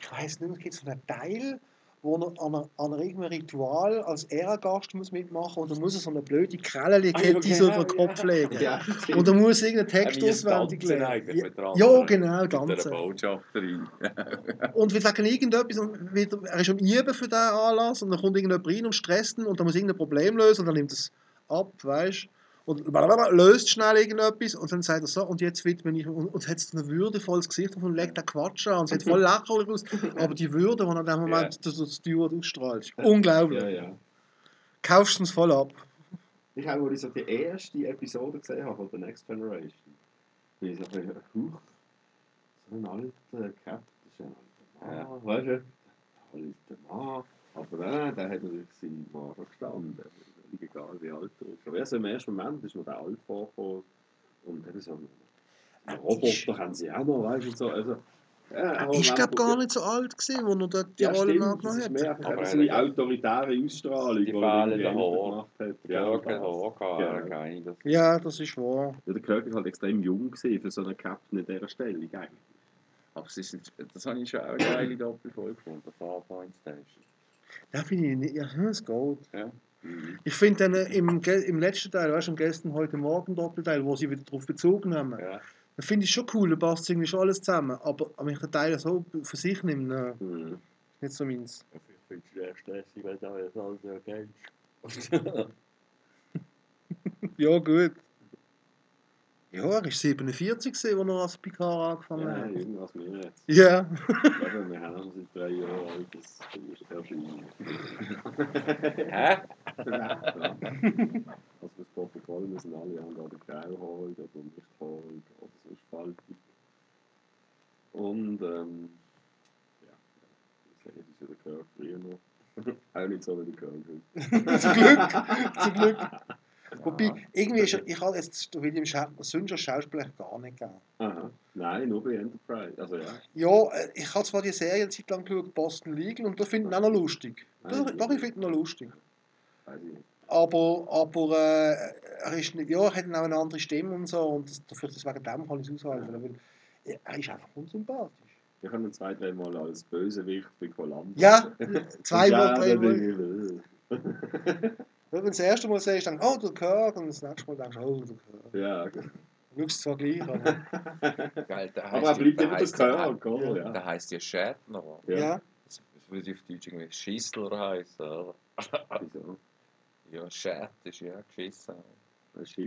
ich weiß nicht mehr, es gibt so einen Teil, wo er an einem Ritual als Ehrengast muss mitmachen und dann muss er so eine blöde Krellenkette so auf den Kopf legen. Ja. Und dann muss er irgendeinen Text auswendig lernen. Ja, genau, ganz. Und wegen irgendetwas, er ist am Üben für diesen Anlass und dann kommt irgendjemand rein und stresst ihn und dann muss er irgendein Problem lösen und dann nimmt er es ab, weißt du. Und löst schnell irgendetwas und dann sagt er so, und jetzt widme ich, und hat ein würdevolles Gesicht auf und legt den Quatsch an und sieht voll lächerlich aus, aber die Würde, die er in dem Moment durch die Tür ausstrahlt, ist unglaublich. Ja, ja. Kaufst du es voll ab. Ich habe, als ich so die erste Episode gesehen habe von The Next Generation, bin ich so ein Huch, so ein alter Captain, so ein alter Mann, weißt du? Ein alter Mann, aber der hat natürlich seinen Mann verstanden. Egal wie alt er ist. Aber erst im ersten Moment ist mir der alt vorgekommen. Und eben so ein Roboter haben sie auch noch, weißt du, so. Also, ja, ich glaube gar nicht so alt gewesen, wo er dort die Rolle angenommen hat. Mehr, aber so eine autoritäre Ausstrahlung, die Fälle der Haar. Ja, kein Haar. Ja, das ist wahr. Ja, der Kirk war halt extrem jung gewesen für so einen Captain in dieser Stellung eigentlich. Aber es ist, das habe ich schon auch eine geile Doppelfolge gefunden, der Farpoint Station. Da finde ich nicht, ja, das geht. Ja. Ich finde dann im letzten Teil, weißt du, im gestern heute Morgen Doppelteil, wo sie wieder darauf bezogen haben, ja. Da finde ich schon cool, da passt irgendwie schon alles zusammen, aber wenn ich den Teil so für sich nehme, ist nicht so meins. Ich finde es sehr stressig, wenn du das alles erkennst. Ja, gut. Ja, er war 47, als er als Picard angefangen hat. Ja, irgendwas mehr jetzt. Ja. Wir haben schon seit 3 Jahren alt, das ist erscheinen. Hä? Also das Protokoll müssen alle haben, oder Grauhaut, oder Lichthaut, oder sonst faltig. Und, ja, das ist ja der Körper früher noch. Auch nicht so wie der Körper. Zum Glück, zum Glück. Wobei, irgendwie ist er, ich habe jetzt William Shatner Schauspieler gar nicht gegeben. Aha. Nein, nur bei Enterprise. Also, ja. Ja, ich habe zwar die Serie eine Zeit lang geschaut, Boston Legal, und das finde ich auch noch lustig. Doch, ich finde ihn noch lustig. Aber er ist nicht, ja, er hat auch eine andere Stimme und so, und deswegen dem kann ich es aushalten, weil er ist einfach unsympathisch. Wir können ihn 2-3 Mal als Bösewicht bei Columbo. Ja, 2-3 Mal. Wenn du das erste Mal siehst, dann oh, du Kirk, und das nächste Mal denkst du, oh, du Kirk. Ja, okay. Du schaust zwar gleich, aber er bleibt immer das Kirk, oder? Ja. Der heisst ja Shatner. Ja. Das würde auf Deutsch irgendwie Schissler heißen, oder? Wieso? Ja, Shat ist ja geschissen.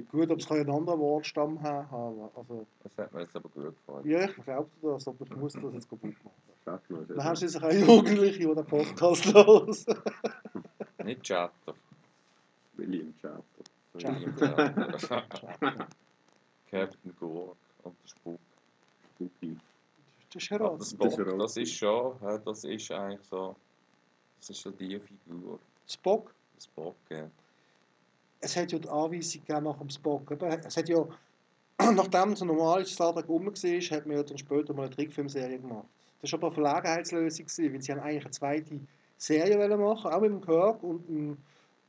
Gut, aber es kann ein anderer Wortstamm haben. Also, das hat mir jetzt aber gut gefallen. Ja, ich glaube das, aber ich muss das jetzt kaputt machen. Dann hast du jetzt auch Jugendliche, die den Podcast los. Nicht Chatter. William Chatter. William Chatter. Captain Gorg und der Spuck. Das ist Spock, das ist schon, das ist eigentlich so, das ist so die Figur. Spock? Spock, ja. Es hat ja die Anweisung gegeben nach dem Spock. Es hat ja, nachdem so normal Star Trek rum war, hat man ja dann später mal eine Trickfilmserie gemacht. Das war aber eine Verlegenheitslösung, weil sie haben eigentlich eine zweite Serie machen, auch mit dem Kirk und dem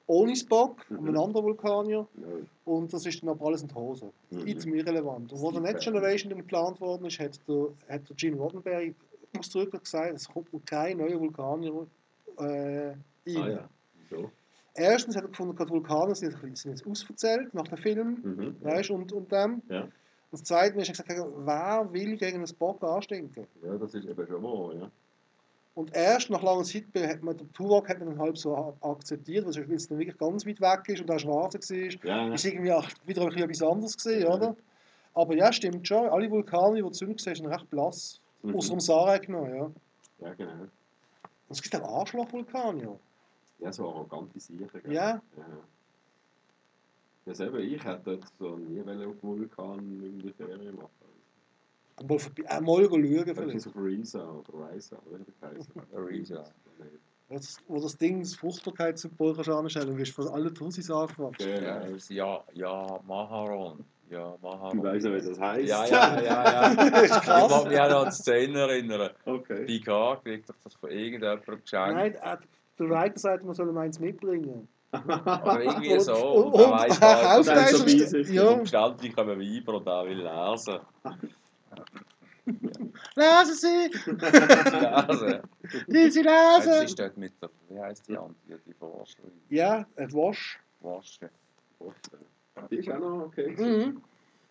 ohne Spock, einem anderen Vulkanier. Nein. Und das ist dann aber alles in die Hose. Jetzt mehr relevant. Und wo der Next Generation dann geplant worden ist, hat der Gene Roddenberry ausdrücklich gesagt, es kommt kein neuer Vulkanier ein. Ah, ja. So. Erstens hat er gefunden, die Vulkanier sind jetzt ausverzählt nach dem Film, weißt, und dem. Ja. Und zweitens hat er gesagt, wer will gegen einen Spock anstinken? Ja, das ist eben schon mal, ja. Und erst nach langer Zeit hat man den Tuvok dann halb so akzeptiert, weil es dann wirklich ganz weit weg ist und auch schwarz war. Ja. Ist irgendwie auch wieder ein bisschen etwas anderes gesehen, oder? Aber ja, stimmt schon. Alle Vulkane, die du zurück siehst, sind recht blass. Außer dem Sarek noch, ja. Ja, genau. Und es gibt auch Arschloch-Vulkanier. Ja, so arrogante Sicher. Ja. Ja. Das eben, ich hätte jetzt so nie auf Vulkan irgendwie Ferien machen. Mal schauen vielleicht. Auf Risa oder Risa, oder? Risa. Wo das Ding das Fruchtbarkeitssymbol anstellen und wirst von allen Tussis anfangen. Ja, Maharon. Ja, Maharon. Du weißt ja, was das heisst. Ja. Ist krass. Ich mag mich auch an die Szene erinnern. Okay. Picard kriegt doch das von irgendjemandem geschenkt. Nein, der Writer sagt, man soll eins mitbringen. Oder irgendwie und, so. Und weiss man, dann so bei sich umgestanden, ich komme weiter und auch will lesen. Ja. Lesen Sie! Lesen! Will Sie lesen! Sie steht mit der, wie heisst die andere, die Forscherin? Ja, ein Wasch. Wasch, ja. Die ist auch noch okay. Mhm.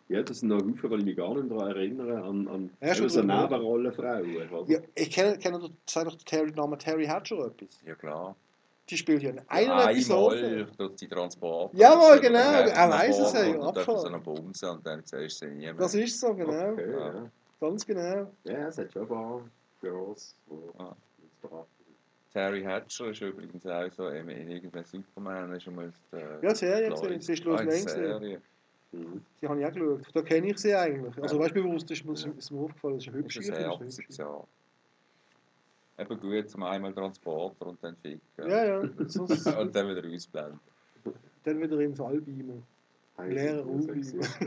Ja, das sind noch Haufen, weil ich mich gar nicht daran erinnere, an so Nebenrollenfrauen. Also. Ja, ich kenne doch den Namen Terry Hatcher etwas. Ja, klar. Die spielt hier in einer Episode. Durch die Transporter. Jawohl, genau. Er weiss es ja. Und dann so eine Bumse und dann siehst du sie nie mehr. Das ist so, genau. Okay, ja. Ganz genau. Ja, es hat schon ein paar Girls, die Terry Hatcher ist übrigens auch so in irgendeinem Superman. Ist mal ja, die Serie. Sie ist bloß längst. Die habe ich auch geschaut. Da kenne ich sie eigentlich. Also weißt du, bewusst ist mir aufgefallen, das ist eine hübsche Serie. Eben gut, zum einmal Transporter und dann ficken. Ja. Und dann wieder ausblenden. Dann wieder ins All beamen. Leere Raum beamen. Sind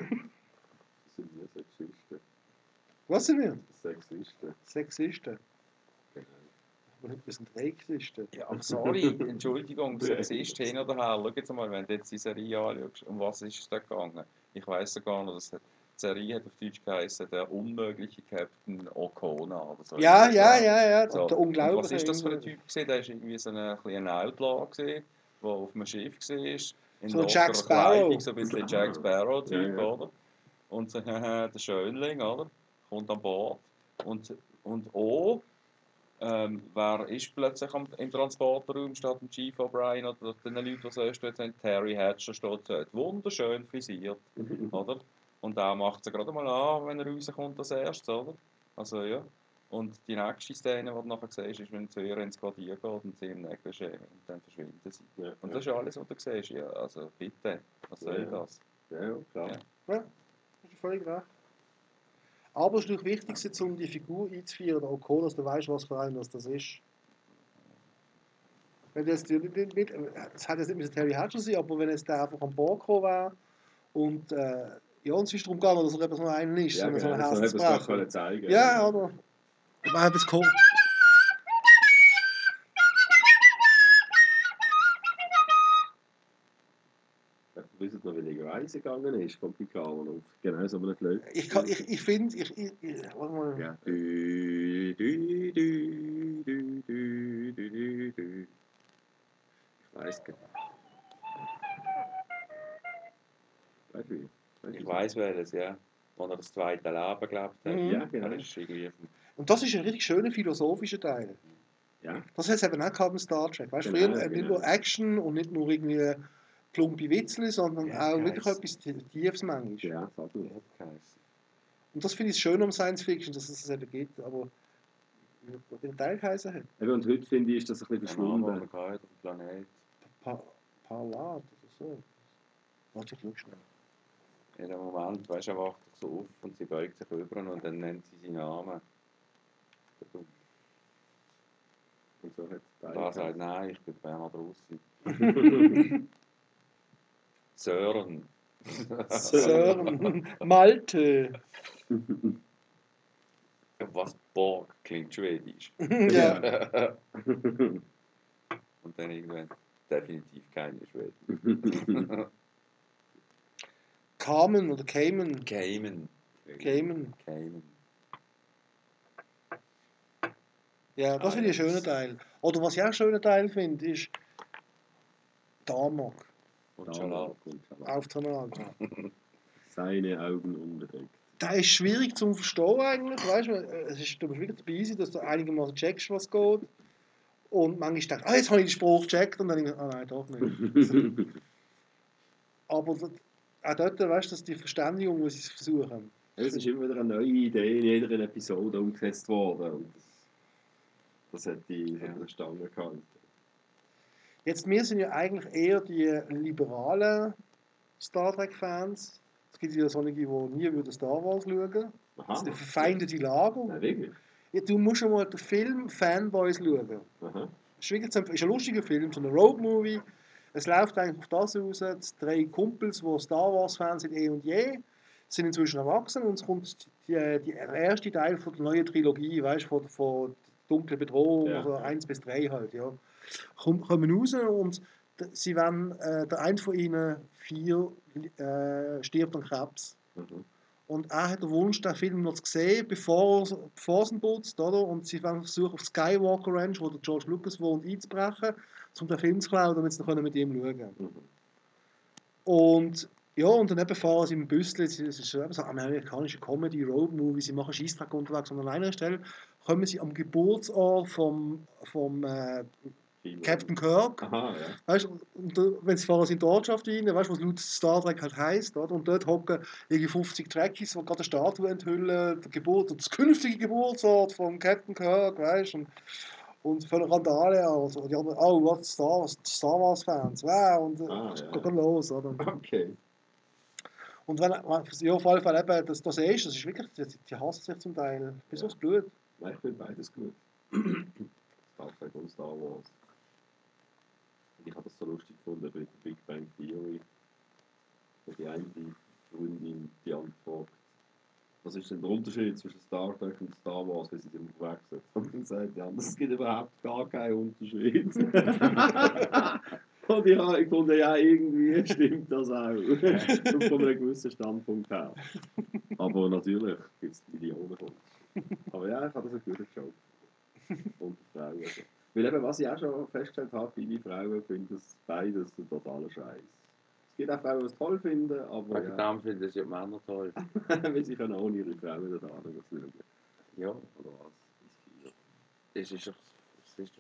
wir Sexisten? Was sind wir? Sexisten. Genau. Wir sind Rexisten. Ja, aber sorry, Entschuldigung, Sexist hin oder her. Schau jetzt mal, wenn du jetzt die Serie anschaust, um was ist es da gegangen? Ich weiss ja gar nicht, dass die Serie hat auf Deutsch geheißen, der unmögliche Captain O'Connor. Oder so. Ja. So. Der Unglaubliche. Und was ist das für ein Typ gewesen? Der war irgendwie so ein Outlaw gewesen, der auf einem Schiff war. So ein Jack Sparrow. So ein bisschen Jack Sparrow-Typ, oder? Und so, der Schönling, oder? Kommt an Bord. Und wer ist plötzlich im Transporterraum statt dem Chief O'Brien oder den Leuten, die sonst dort sind? Terry Hatcher steht dort. Wunderschön frisiert, oder? Und da macht er gerade mal an, wenn er rauskommt als erstes, oder? Also ja. Und die nächste Szene, die du nachher siehst, ist, wenn er ins Quartier geht und sie im Negligé und dann verschwinden sie. Ja, und das ist alles, was du siehst. Ja, also bitte, was soll das? Ja, klar. Ja, das ist völlig recht. Aber es ist doch wichtig, um die Figur einzuführen, auch cool, dass du weißt, was für einen das ist. Wenn jetzt nicht, das hat jetzt nicht mit Terry Hatcher sein, aber wenn jetzt der einfach an Bord gekommen wäre und ja, und es ist darum gegangen, dass er eben so einen ist. Ja, so genau, so etwas wollen zeigen. Ja, oder? Ich meine, etwas kommt. Du weißt noch, wie die Reise gegangen ist vom Picard und genau so einem Glück. Ich finde, warte mal. Ja. Ich weiß genau. Weißt du wie? Ich weiß, wer das wo er das zweite Leben gelebt hat. Ja, genau. Und das ist ein richtig schöner philosophischer Teil. Ja. Das hat es eben auch gehabt in Star Trek. Weißt du, genau, früher nicht nur Action und nicht nur irgendwie plumpe Witzle, sondern auch wirklich etwas Tiefes manchmal. Ja, das hat und das finde ich schön um Science Fiction, dass es das eben gibt, aber den Teil geheißen hat. Eben, und heute finde ich, ist das ein bisschen verschwunden. Der Planet. Palad oder so. Warte, ich schau schnell. In dem Moment, weißt du, er wacht sich so auf und sie beugt sich über und dann nennt sie seinen Namen. Und so hat es da sagt, nein, ich bin Bernhard Russi. Sören. Malte. Was Borg klingt schwedisch. Ja. Und dann irgendwann definitiv keine Schweden. Carmen oder Cayman? Cayman. Ja, das finde ich ein schöner Teil. Oder was ich auch einen schönen Teil finde, ist Damok. Und Schalak. Auf Schalak. Seine Augen unbedeckt. Das ist schwierig zu verstehen eigentlich. Weißt du, es ist wirklich dabei sein, dass du einigermaßen checkst, was geht. Und manchmal denkst du, jetzt habe ich den Spruch gecheckt. Und dann denkst du, nein, doch nicht. Aber auch dort weißt du, dass die Verständigung, die sie versuchen. Es ist immer wieder eine neue Idee in jeder Episode umgesetzt worden. Und das hat die Stange gehalten. Jetzt, wir sind ja eigentlich eher die liberalen Star Trek-Fans. Es gibt ja solche, die nie würden Star Wars schauen. Aha. Das ist eine verfeindete Lager. Ja, wirklich? Ja, du musst einmal den Film Fanboys schauen. Aha. Das ist ein lustiger Film, so ein Road-Movie. Es läuft eigentlich auf das raus. Drei Kumpels, die Star Wars-Fans sind eh und je, sind inzwischen erwachsen und es kommt der erste Teil von der neuen Trilogie, weißt, von Dunkle Bedrohung, ja, also 1 bis 3 halt, ja. Kommen raus und sie werden, der eine von ihnen, 4, stirbt an Krebs. Mhm. Und er hat den Wunsch, den Film noch zu sehen, bevor es ihn putzt, oder? Und sie werden versuchen, auf Skywalker Ranch, wo der George Lucas wohnt, einzubrechen, um den Film zu klauen, damit sie noch mit ihm schauen können. Mhm. Und ja, und dann eben fahren sie im Büssel, es ist so eine amerikanische Comedy, Roadmovie, sie machen Scheißdreck unterwegs, und an einer Stelle kommen sie am Geburtsort vom Captain Kirk. Aha, ja. Weißt, und wenn sie fahren in die Ortschaft rein, weißt du, was laut Star Trek halt heisst, oder? Und dort hocken irgendwie 50 Trekkies, die gerade eine Statue enthüllen, das künftige Geburtsort vom Captain Kirk, weißt du, und von Randale aus, und die anderen, oh, was Star Wars-Fans, wow, und es geht dann los, oder? Okay. Und wenn auf jeden Fall eben das ist, das ist wirklich, die hassen sich zum Teil bis aufs Blut. Nein, ich finde beides gut. Star Trek und Star Wars. Und ich habe das so lustig gefunden bei Big Bang Theory. Wo die eine Freundin die Antwort. Was ist denn der Unterschied zwischen Star Trek und Star Wars, wenn sie die umgewechselt haben? Und dann sagt die andere, es gibt überhaupt gar keinen Unterschied. Und ich habe gefunden, ja, irgendwie stimmt das auch. Und von einem gewissen Standpunkt her. Aber natürlich gibt es Millionen von. Aber ja, ich habe das einen guten Job. Und Frauen. Also. Weil eben, was ich auch schon festgestellt habe, viele Frauen finden es beides totaler Scheiß. Es gibt auch Frauen, die es toll finden, aber. Wegen dem finden es ja Männer toll. Weil sie können ohne ihre Frauen da schauen. Ja, oder was? Es ist doch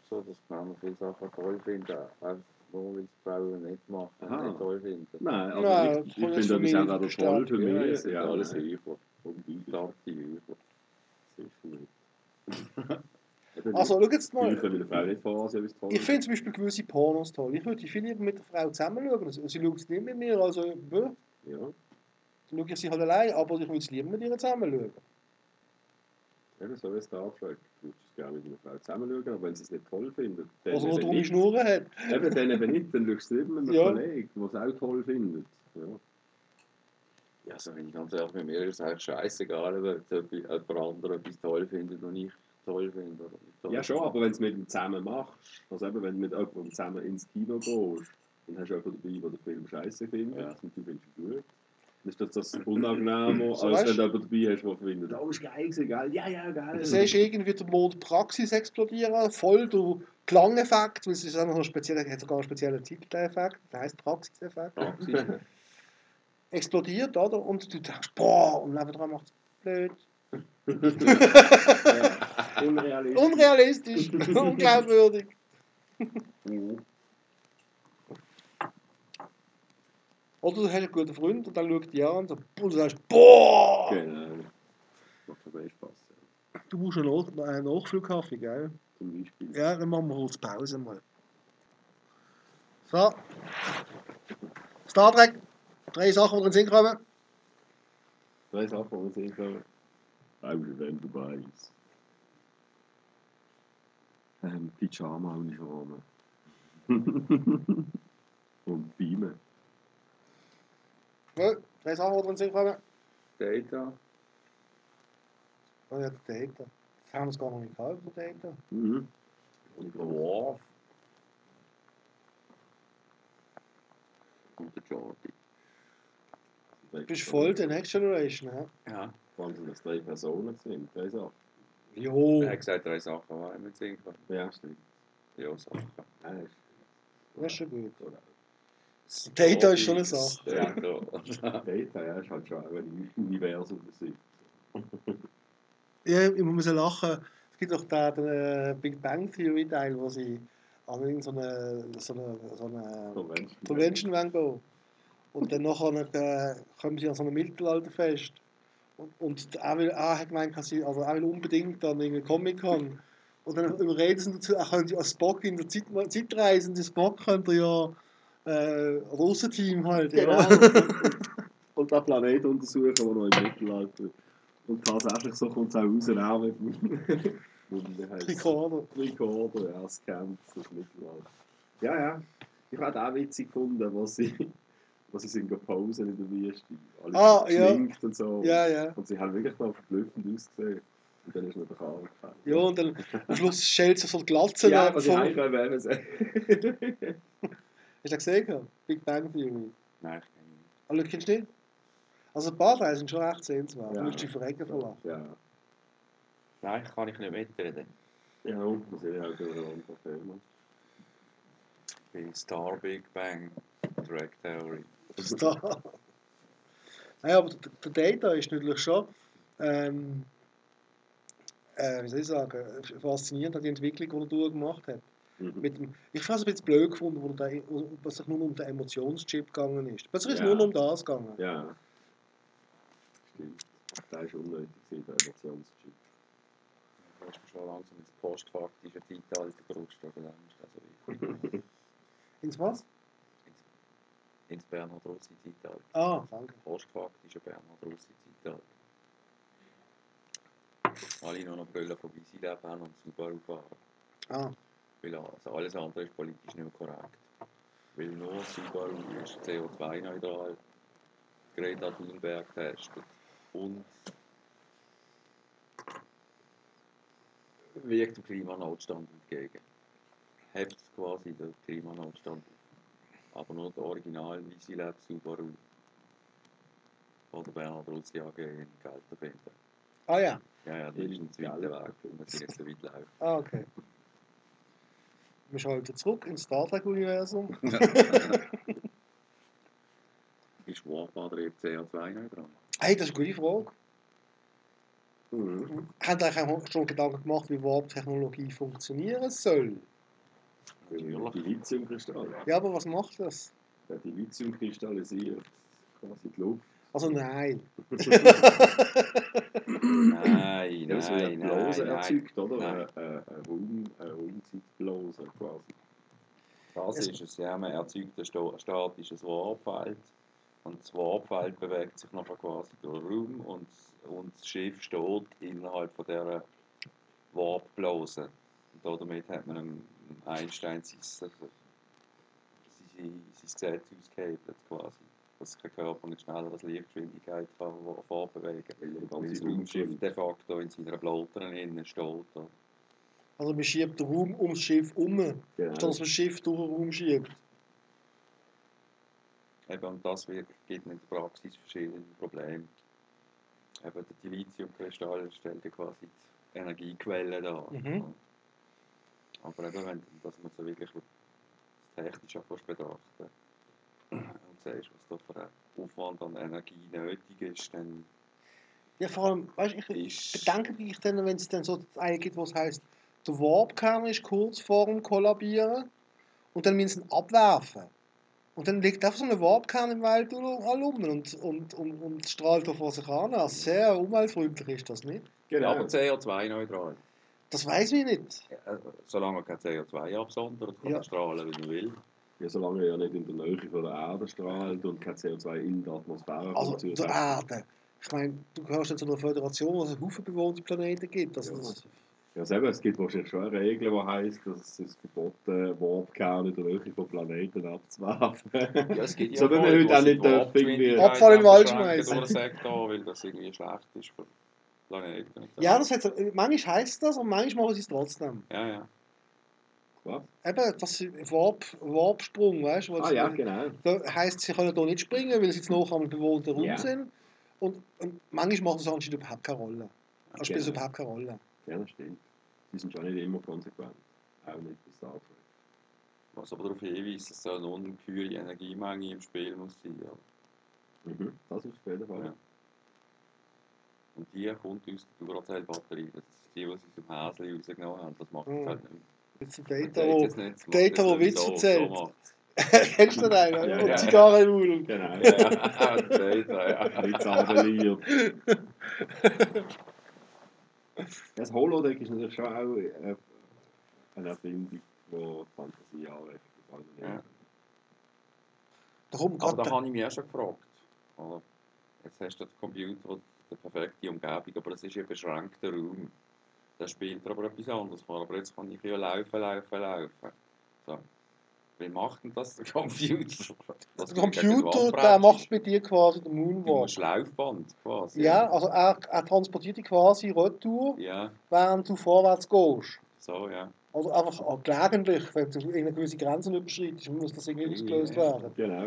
so, dass Männer viele Sachen toll finden, einfach nur weil es Frauen nicht machen und nicht toll finden. Nein, aber also ich finde das auch nicht toll für mich. Ja, ja, alles Heuchler. Und die Platte Heuchler. Also, schau jetzt mal. Ich finde zum Beispiel gewisse Pornos toll. Ich würde viel lieber mit der Frau zusammen schauen. Sie schaut es nicht mit mir, also. Ja. Dann schaue ich sie halt allein, aber ich würde es lieber mit ihr zusammen schauen. Ja, so wie es da abschlägt. Du würdest es gerne mit einer Frau zusammen schauen, aber wenn sie es nicht toll findet. Also, wo drum die Schnur hat. Eben, dann eben nicht. Dann schaust du es lieber mit einem Kollegen, der es auch toll findet. Ja. Ja, also wenn ich ganz ehrlich mit mir ist, es halt scheißegal, ob jemand anderes etwas toll findet und ich toll finde. Ja, schon, aber wenn du es mit ihm zusammen machst, also eben wenn du mit jemandem zusammen ins Kino gehst, dann hast du jemanden dabei, der den Film scheiße findet und du findest ihn gut. Dann ist das unangenehmer, so, als wenn du jemanden dabei hast, der findet, oh, ist geil, egal, ja, geil. Du siehst irgendwie den Mond Praxis explodieren, voll durch Klangeffekt, weil es ist auch noch einen speziellen Titel-Effekt, der heißt Praxis-Effekt. Explodiert, oder? Und du denkst, boah, und nebenan macht es blöd. Ja, unrealistisch. Unglaubwürdig. Oder du hast einen guten Freund und dann schaut die an und du sagst, boah! Genau. Macht aber echt Spaß. Ja. Du brauchst einen Nachflugkaffee, gell? Zum Beispiel. Ja, dann machen wir kurz Pause mal. So. Star Trek. 3 Sachen, die in den Sinn kommen. 3 Sachen, die in den Sinn kommen. Auch wenn du beides. Pyjama-Uniformen. Und Beamen. Ja, 3 Sachen, die in den Sinn kommen. Data. Oh ja, Data. Das haben wir es gar noch nicht gehabt, Data. Mhm. Und Warf. Und der Jordi. Du bist voll The Next Generation, ja? Ja. Vor allem, dass 3 Personen sind, 3 Sachen. Jo! Er hat gesagt, 3 Sachen, aber mit 10. Ja, stimmt. Ja, Sachen. Nein, das ist schon gut. Data ist schon eine Sache. Ja, klar. Data, ja, ist halt schon ein Universum besitzt. Ja, ich muss lachen. Es gibt doch den Big Bang Theory Teil, wo sie an so eine Convention gehen. Und dann nachher kommen sie an so einem Mittelalterfest. Und er will, hat gemeint, er will unbedingt an irgendeinen Comic-Con. Und dann überreden sie dazu, er könnte ja als Spock in der Zeitreise, in den Spock könnte er ja Russenteam halt, genau. Ja. Und den Planeten untersuchen, der noch im Mittelalter. Und tatsächlich so kommt es auch raus, auch mit Tricorder, ja, es kennt das Mittelalter. Ja, ja. Ich hätte auch witzig gefunden, was sie sind geposen in der Wüste. Alle geschminkt und so. Ja, ja. Und sie haben wirklich noch verblüffend ausgesehen. Und dann ist man doch angefallen. Ja, und dann am Schluss schält sie so die Glatze ab. Ja, was ich eigentlich auch wäre. Hast du das gesehen? Big Bang Theory? Nein, ich kenne nicht. Ah, du kennst nicht? Also ein paar Teile sind schon echt sehenswert. Du musst dich verrecken verlassen. Ja. Nein, kann ich nicht mitreden. Ja, und wir sind ja auch über ein paar Filme. Star Big Bang Theory. Star. Naja, aber der Data ist natürlich schon, wie soll ich sagen, faszinierend an die Entwicklung, die er gemacht hat. Mhm. Ich fand es ein bisschen blöd gefunden, was sich nur um den Emotionschip gegangen ist. Es ist nur um das gegangen. Ja. Stimmt. Das ist unnötig, der Emotionschip. Du kannst schon langsam ins postfaktische Detail in der Bruststelle lernen. Also ins was? Ins Bernhard Russi-Zeitalter. Ah, danke. Postfaktische Bernhard Russi-Zeitalter. Alle nur noch Brüllen von Weisileben haben und Subaru fahren. Ah. Weil also alles andere ist politisch nicht korrekt. Weil nur Subaru ist CO2-neutral, Greta Thunberg testet und wirkt dem Klimanotstand entgegen. Hebt quasi den Klimanotstand. Aber nur der original Weisileb Subaru von der Bernhard Russi AG in Gelterbinden. Ah ja? Ja, ja, das ist ein zweiter Weg, um es nicht so weit laufen. Ah, okay. Wir schalten zurück ins Star Trek-Universum. Ist Warp-Antrieb CO2 nicht dran? Hey, das ist eine gute Frage. Mhm. Habt ihr euch schon Gedanken gemacht, wie Warp-Technologie funktionieren soll? Dilithiumkristalle. Ja, aber was macht das? Ja, Dilithiumkristallisiert quasi die Luft. Also nein. Nein, das wird eine Blase erzeugt, oder? Eine Raumzeitblase quasi. Das ist es, ja, man erzeugt ein statisches Warpfeld. Und das Warpfeld bewegt sich nachher quasi durch den Raum und das Schiff steht innerhalb von dieser Warpblase. Und damit hat man Einstein sein Gesetz ausgehebelt quasi. Dass kein Körper nicht schneller als Lichtgeschwindigkeit vorbewegen kann. Weil das Raumschiff de facto in seiner Bloteren innen steht. Also man schiebt den Raum ums Schiff um, statt dass man das Schiff durch den Raum schiebt. Eben, und das gibt in der Praxis verschiedene Probleme. Eben, der Dilithiumkristall stellt ja quasi die Energiequelle dar. Mhm. Aber eben, wenn dass man so wirklich technisch betrachtet und siehst, was da für ein Aufwand an Energie nötig ist, dann... Ja, vor allem, weißt du, ich bedanke mich dann, wenn es dann so eine gibt, was heisst, der Warpkern ist kurz vor dem Kollabieren und dann müssen sie ihn abwerfen. Und dann liegt einfach so ein Warpkern im Weltall und strahlt doch vor sich an. Also sehr umweltfreundlich ist das nicht. Genau, aber CO2-neutral. Das weiß ich nicht. Ja, solange man kein CO2 absondert, kann man strahlen, wie man will. Ja, solange er ja nicht in der Nähe von der Erde strahlt und kein CO2 in der Atmosphäre. Also der Erde. Ich meine, du gehörst ja zu einer Föderation, wo es einen Haufen bewohnte Planeten gibt. Also ja, selber, es gibt wahrscheinlich schon eine Regel, die heisst, dass es verboten Warpkerne in der Nähe von Planeten abzuwerfen. Ja, es gibt ja so, wenn wir heute auch nicht dürfen. Abfall im Wald schmeißen. Weil das irgendwie schlecht ist für Planeten. Ja, das heißt, manchmal heisst das und manchmal machen sie es trotzdem. Ja, ja. Was? Eben, das Warpsprung, weißt du? Ah ja, genau. Das heisst, sie können hier nicht springen, weil sie jetzt noch einmal bewohnten Raum sind. Und manchmal machen sie anscheinend überhaupt keine Rolle. Also spielen sie überhaupt keine Rolle. Ja, das stimmt. Die sind schon nicht immer konsequent. Auch nicht bis dato. Was aber darauf hinweist, dass so eine ungeheure Energiemenge im Spiel muss sein. Ja. Mhm, das ist auf jeden Fall. Ja. Und die kommt aus der Duracell-Batterie. Das ist die sie zum Häschen rausgenommen haben. Das macht es halt nicht. Jetzt ein Data, wo Witz erzählt. Kennst du den einen? Ja, und Zigarrenwulung. Genau, ja. Data, ja. Witz abeliert. Das Holodeck ist natürlich schon auch eine Erfindung, die Fantasie anregt. Ja. Da habe ich mich auch schon gefragt. Also, jetzt hast du den Computer, die perfekte Umgebung, aber es ist ein beschränkter Raum. Das spielt aber etwas anderes vor. Aber jetzt kann ich ja laufen. So. Wie macht denn das der Computer? Das der Computer, der macht bei dir quasi den Moonwalk. Ein Schlaufband quasi. Ja, also er transportiert dich quasi retour, ja, während du vorwärts gehst. So, ja. Also einfach gelegentlich, wenn du irgendeine gewisse Grenzen überschreitest, muss das irgendwie ausgelöst werden. Genau.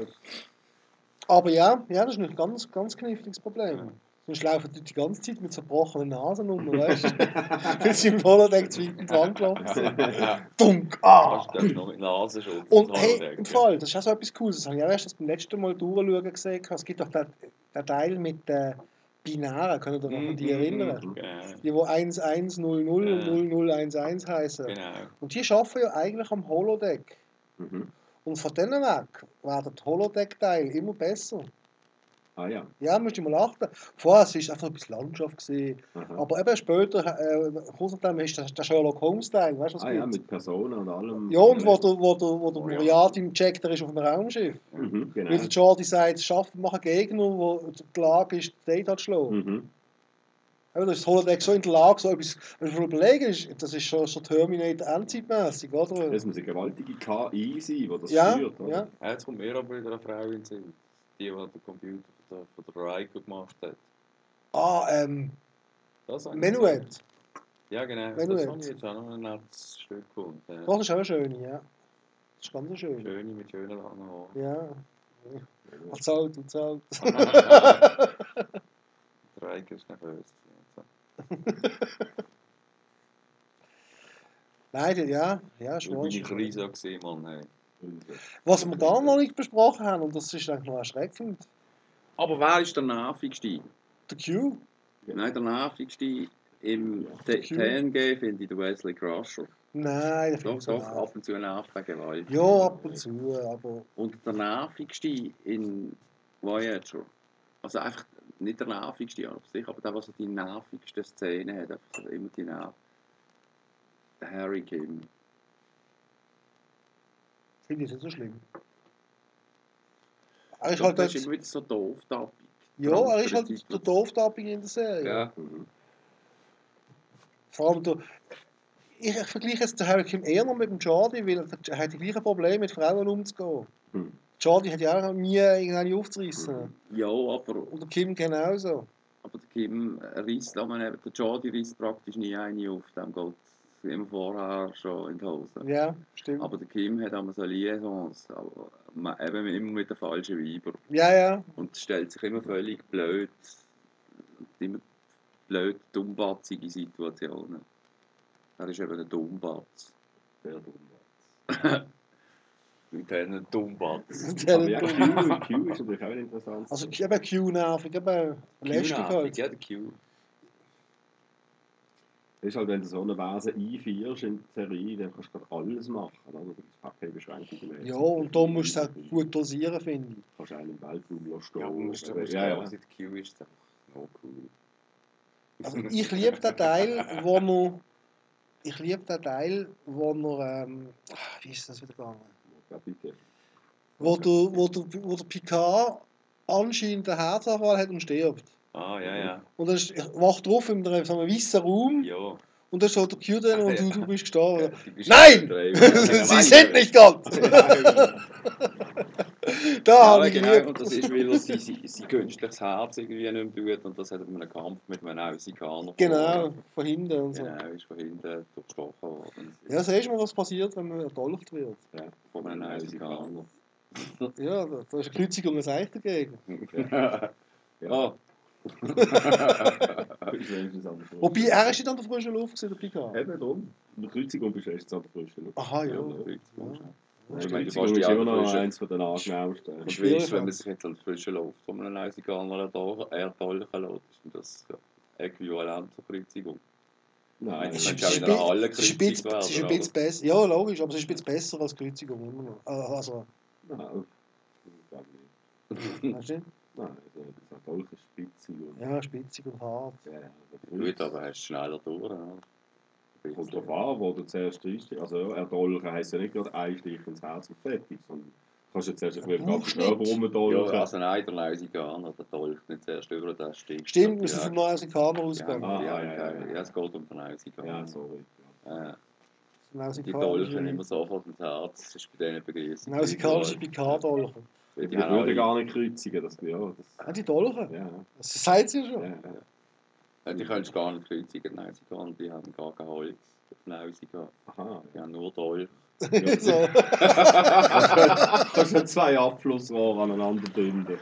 Aber ja, das ist ein ganz, ganz kniffliges Problem. Ja. Sonst laufen die ganze Zeit mit zerbrochenen Nasen um, weißt du? Weil sie im Holodeck zweitens angelaufen sind. Dunk! Ah! Das ist noch mit Nasenschutz. Und hey, im Fall, das ist auch so etwas Cooles. Das habe ich auch erst beim letzten Mal durchschauen gesehen. Es gibt doch den Teil mit den Binaren, könnt ihr euch an die erinnern? Die, wo 1100 und 0011 heißen. Und die arbeiten ja eigentlich am Holodeck. Und von denen weg werden die Holodeck-Teile immer besser. Ah ja. Ja, musst du mal achten. Vorher war es einfach ein bisschen Landschaft. Aber eben später, kurz nachdem, ist der Sherlock Holmes-Teil, weißt du, was gibt? Ja, mit Personen und allem. Ja, und wo der Moriarty checkt, der ist auf einem Raumschiff. Mhm, genau. Weil der Jordi sagt, schaffen wir einen Gegner, der in der Lage ist, die Data zu schlagen. Mhm. Ja, das Holodeck so in der Lage, so etwas zu überlegen, das ist schon Terminator endzeitmäßig, oder? Das muss eine gewaltige KI sein, die das führt. Oder? Ja. Jetzt kommt mir aber wieder eine Frau in den Sinn. Die den Computer von der Raiko gemacht hat. Menuet. Ja, genau. Menuet. Das habe ich jetzt auch noch ein nettes Stück gefunden. Doch, das ist auch eine schöne, ja. Das ist ganz schön. Schöne mit schönen langen Haaren. Ja. Zahlt. Der Raiko ist nervös. Nein, ja, schon. Das war eine Krise gesehen, Mann. Hey. Was wir da noch nicht besprochen haben, und das ist eigentlich noch erschreckend. Aber wer ist der nervigste? Der Q? Nein, der nervigste im TNG finde ich den Wesley Crusher. Nein, der finde ich doch, ab und zu nervt wegen Gewalt. Ja, ab und zu, aber... Und der nervigste in Voyager. Also einfach nicht der nervigste an sich, aber der, was die nervigste Szene hat, einfach immer die nervigste. Der Harry Kim. Finde ich nicht so schlimm. Er ist halt das ist immer so Doof-Tapping. Ja, er ist halt der Doof-Tapping in der Serie. Ja. Vor allem, ich vergleiche jetzt den Harry Kim eher noch mit dem Jordi, weil er hat die gleichen Probleme, mit Frauen umzugehen. Jordi hat ja auch nie irgendeine aufzureissen. Ja, aber... Und der Kim genauso. Aber der Kim reisst, der Jordi reisst praktisch nie eine auf, dem geht immer vorher schon in die Hose. Ja, stimmt. Aber der Kim hat immer so Liaisons, aber eben immer mit den falschen Weibern. Ja. Und stellt sich immer völlig blöd, immer blöd, dummbatzige Situationen. Er ist eben ein Dummbatz. Der Dummbatz. Wir kennen Dummbatz. Q ist natürlich auch interessant. Also eben Q-nervig, eben lästig halt. Ja, der Q. Das ist halt, wenn du so eine Vase einfährst in die Serie, dann kannst du alles machen. Da gibt es keine Beschränkungen mehr. Ja, und da musst du es auch gut dosieren, finde ich. Du kannst einen im Weltraum stehen. Ja. Die Q ist einfach noch cool. Also, ich liebe den Teil, wie ist das wieder gegangen? Ja, bitte. Wo der Picard anscheinend einen Herzanfall hat und stirbt. Ah, ja. Und dann wacht drauf in so einem weißen Raum. Ja. Und dann steht der Q drin und du bist gestorben. Nein! Sie sind nicht Gott! Genau. Und das ist, weil er sein künstliches Herz irgendwie nicht mehr tut. Und das hat einen Kampf mit einem Nausikaner. Genau, von hinten und so. Genau, ist von hinten durchgestochen worden. Ja, siehst du mal, was passiert, wenn man erdolcht wird. Ja, von einem Nausikaner. Ja, da ist eine Kreuzung und ein Seich dagegen. Ja. Wobei, er ist nicht an der frischen Luft, der Picard. Eben drum. Eine Kreuzigung bist du erst an der frischen Luft. Aha, ja. Ich meine, du bist immer noch eins von den angenehmsten. Schwierig, wenn man sich jetzt an der frischen Luft von einem Nausikaner erdolchen lässt, ist das äquivalent zur Kreuzigung. Nein, das ist ja wieder alle Kreuzigung. Es ist ein bisschen besser. Ja, logisch, aber es ist ein bisschen besser als Kreuzigung immer noch. Also. Nein, ich glaube nicht. Nein, das ist eine spitzig. Ja, spitzig und hart. Ja, gut, aber hast du schneller durch. Ja. Kommt drauf an, wo du zuerst reinstichst. Also, erdolchen heisst ja nicht gerade ein Stich ins Herz und fertig, sondern Kannst du jetzt erst einen Abschnellbaum da holen? Ja, also nein, der Nausikaner, der läuft nicht zuerst über den Stick. Stimmt, wir sind vom Nausikaner ausgegangen. Ja, es geht um den Nausikaner. Ja, sorry. Ja. Die Dolchen immer sofort ins Herz, das ist bei denen begriffen. Nausikanische Picard-Dolchen. Die würden gar nicht kreuzigen, das wäre ja. Die Dolchen? Ja. Das sagt sie ja schon. Ja. Die können gar nicht kreuzigen, die haben gar kein Holz. Nausika. Aha. Die haben nur Dolch. Ja, so. Du kannst ja zwei Abflussrohre aneinander binden.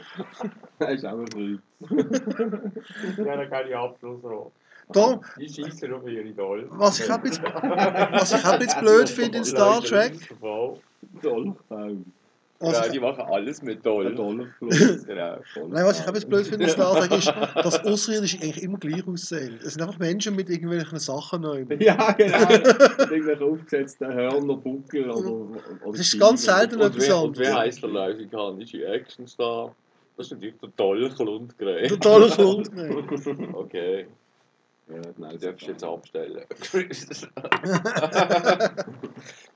Das ist auch ein Kreuz. Die haben keine Abflussrohre. Die schießen auf ihre Dolch. Was ich auch jetzt blöd finde in Star Trek. Dolchbaum. Ja, die machen alles mit Dolch. Genau. Nein, was ich auch jetzt blöd finde in Star Trek ist, dass Außerirdische eigentlich immer gleich aussehen. Es sind einfach Menschen mit irgendwelchen Sachen neu. Ja, genau. Mit irgendwelchen aufgesetzten Hörner, Buckel oder das ist ganz selten etwas anderes. Wer heisst der lausikanische Actionstar? Das ist natürlich der Dolch Lundgren. Der Dolch Lundgren. Okay. Ja, nein, du darfst jetzt abstellen.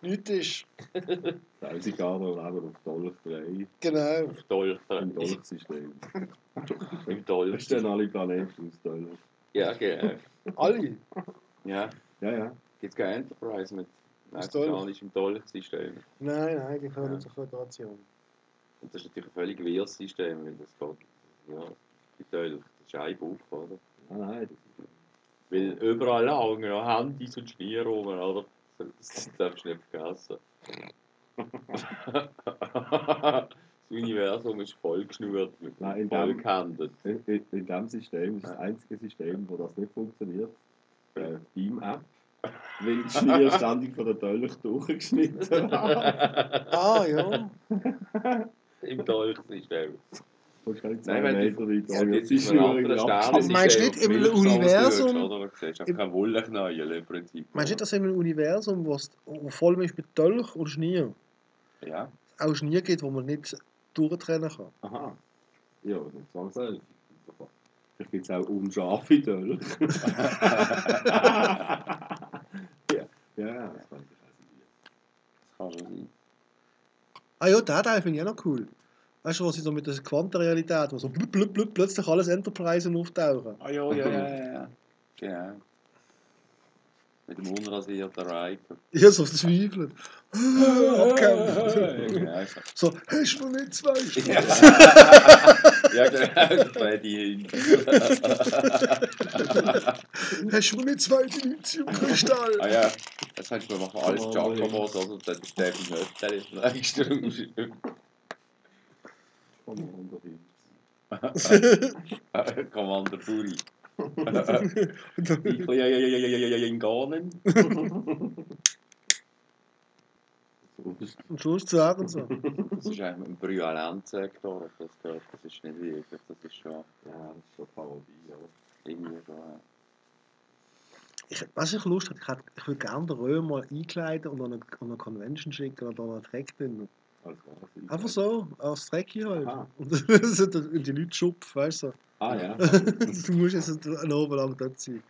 Nichts ist. Nausikaner leben auf Dolch 3. Genau. Auf Dolch 3. Im Dolch-System. Im Dolch. Das stehen alle Planeten aus Dolch. Ja, genau. Alle? Ja. Ja, ja. Gibt es keine Enterprise mit nausikanischer Dolch-System? Nein, die gehören zur Föderation. Und das ist natürlich ein völlig wirres System, weil das geht. Ja, die Dolch. Das ist ein Buch, oder? Nein. Weil überall hängen noch Handys und Schmier rum, oder? Das darfst du nicht vergessen. Das Universum ist vollgeschnürt mit Vollhänden. In diesem System ist das einzige System, wo das nicht funktioniert. Beam-App. Weil die Schmier ständig von der Dolch durchgeschnitten ja. Im Dolch-System. Nein, wenn jetzt ist ein anderer Stern. Du meinst nicht im Universum. Du siehst auch kein Wollknäuel im Prinzip. Meinst du nicht, dass im Universum, wo voll ist mit Dolch und Schnier, ja, auch Schnier gibt, wo man nicht durchtrennen kann? Aha. Ja, das ist alles. Vielleicht gibt es auch unscharfe Dolch. Ja, das kann ich auch nicht. Das kann schon sein. Ah ja, den Teil finde ich auch noch cool. Weißt du, was sie so mit der Quantenrealität, wo so plötzlich alles Enterprise auftauchen? Ah ja. Genau. Mit dem unrasierten Riker. Ja, so verzweifelt. Abgekämpft. So, hast du noch nicht zwei Stunden? Ja, genau. Freddy hin. Hast du noch nicht zwei Dilithiumkristalle? Ah ja, jetzt kannst du mir machen alles Giacomo, also dann ist der nicht, der ist reingestrungen. Commander Hint. Commander Puri. In Garnen. Und Schluss zu sagen so. Das ist ein Brüalent-Sektor, das gehört, das ist nicht wirklich, das ist schon, ja, das ist schon Parodie, ja. Irgendwie so, ja. Was ich Lust habe, ich würde gerne den Römer einkleiden und an eine Convention schicken oder an einen Track drin. Einfach so, als Strecke halt. Und die Leute schupfen, weißt du? Ah ja. Du musst jetzt einen Abend lang dort sein.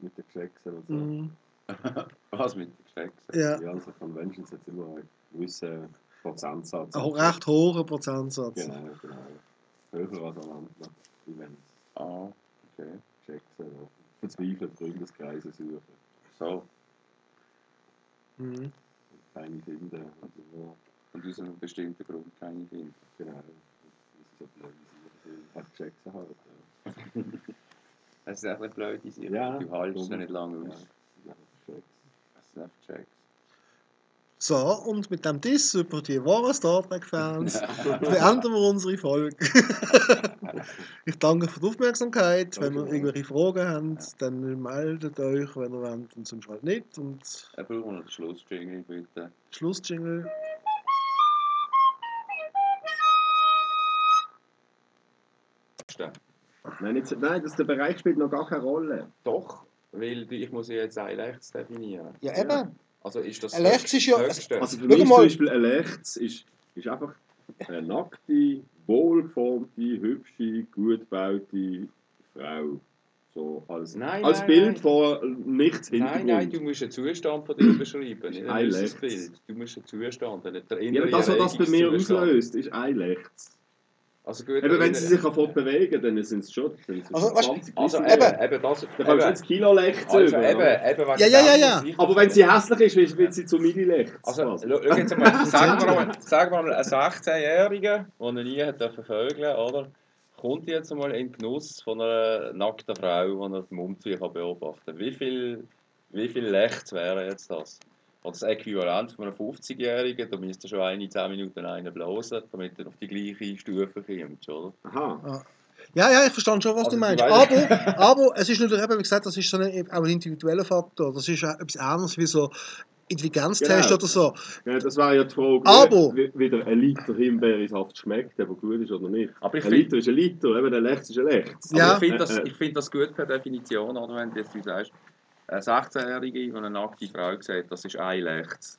Mit den Geschlechtern und so. Was mit den Geschlechtern? Ja. Die ganzen Conventions hat immer einen gewissen Prozentsatz. Einen recht hohen Prozentsatz. Genau. Höher als an anderen Events. Ah, okay. Geschlechtern. Verzweifelt Freundeskreise suchen. So. Keine Kinder und so. Und aus einem bestimmten Grund keine Kinder. Genau. Das ist so blöd, wie sie hat gecheckt haben. Es ist einfach blöd, wie sie du haltest nicht lange aus. Es ist einfach gecheckt. So, und mit dem Diss über die wahren Star Trek-Fans beenden wir unsere Folge. Ich danke für die Aufmerksamkeit. Wenn ihr irgendwelche Fragen habt, dann meldet euch, wenn ihr wollt, und sonst halt nicht. Ich brauche noch den Schlussjingle, bitte. Schlussjingle. Nein, der Bereich spielt noch gar keine Rolle. Doch, weil ich muss ja jetzt ein Lechts definieren. Ja, eben. Also ist das Lechts ist ja... Also für mich zum Beispiel ein Lechts ist einfach eine nackte, wohlgeformte, hübsche, gut gebaute Frau. so als, Bild, wo nichts hinkommt. Nein, du musst einen Zustand von dir beschreiben. Nicht ein Bild. Du musst einen Zustand. Ja, aber das, was das bei mir auslöst, ist ein Lechz. Also gut, eben, wenn sie sich davon bewegen, dann sind es schon. Da kannst du jetzt Kilo lechzen. Also ja. Aber wenn sie hässlich ist, wird sie zu mini lechzen. Also, jetzt einmal, sagen wir mal, ein 16-Jähriger, der nie hat vögeln oder? Kommt jetzt einmal in den Genuss von einer nackten Frau, die er den Umzug beobachten kann. Wie viel Lechz wäre jetzt das? Oder das Äquivalent von einem 50-Jährigen, da müsst ihr schon eine 10 Minuten einblasen, damit ihr auf die gleiche Stufe kommt, oder? Aha. Ja, ich verstehe schon, was du meinst. Aber es ist natürlich, wie gesagt, das ist so auch ein individueller Faktor. Das ist etwas anderes wie so Intelligenztest oder so. Ja, das wäre ja die Frage, wie der ein Liter Himbeersaft schmeckt, ob er gut ist oder nicht. Aber ein Liter ist ein Liter, eben ein Lechz ist ein Lechz. Ja. Ich finde das gut per Definition, oder, wenn du jetzt sagst, eine 16-Jährige, die eine nackte Frau sieht, das ist ein Lechz.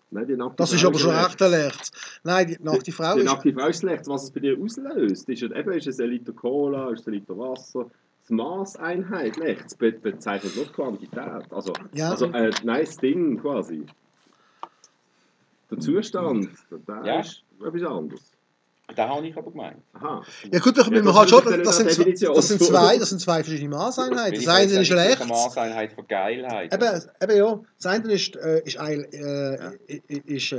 Das ist aber schon echt ein Lechz. Nein, die nackte Frau ist... Die nackte Frau ist Lechz. Was es bei dir auslöst, ist es ein Liter Cola, ist es ein Liter Wasser... Die Maßeinheit Lechz bezeichnet nur die Quantität. Also, nice Ding quasi. Der Zustand, der ist etwas anderes. Den habe ich aber gemeint. Aha. Ja gut, das sind zwei verschiedene Maßeinheiten. Das eine ist Lechz. Eine Maßeinheit von Geilheit. Eben, das eine ist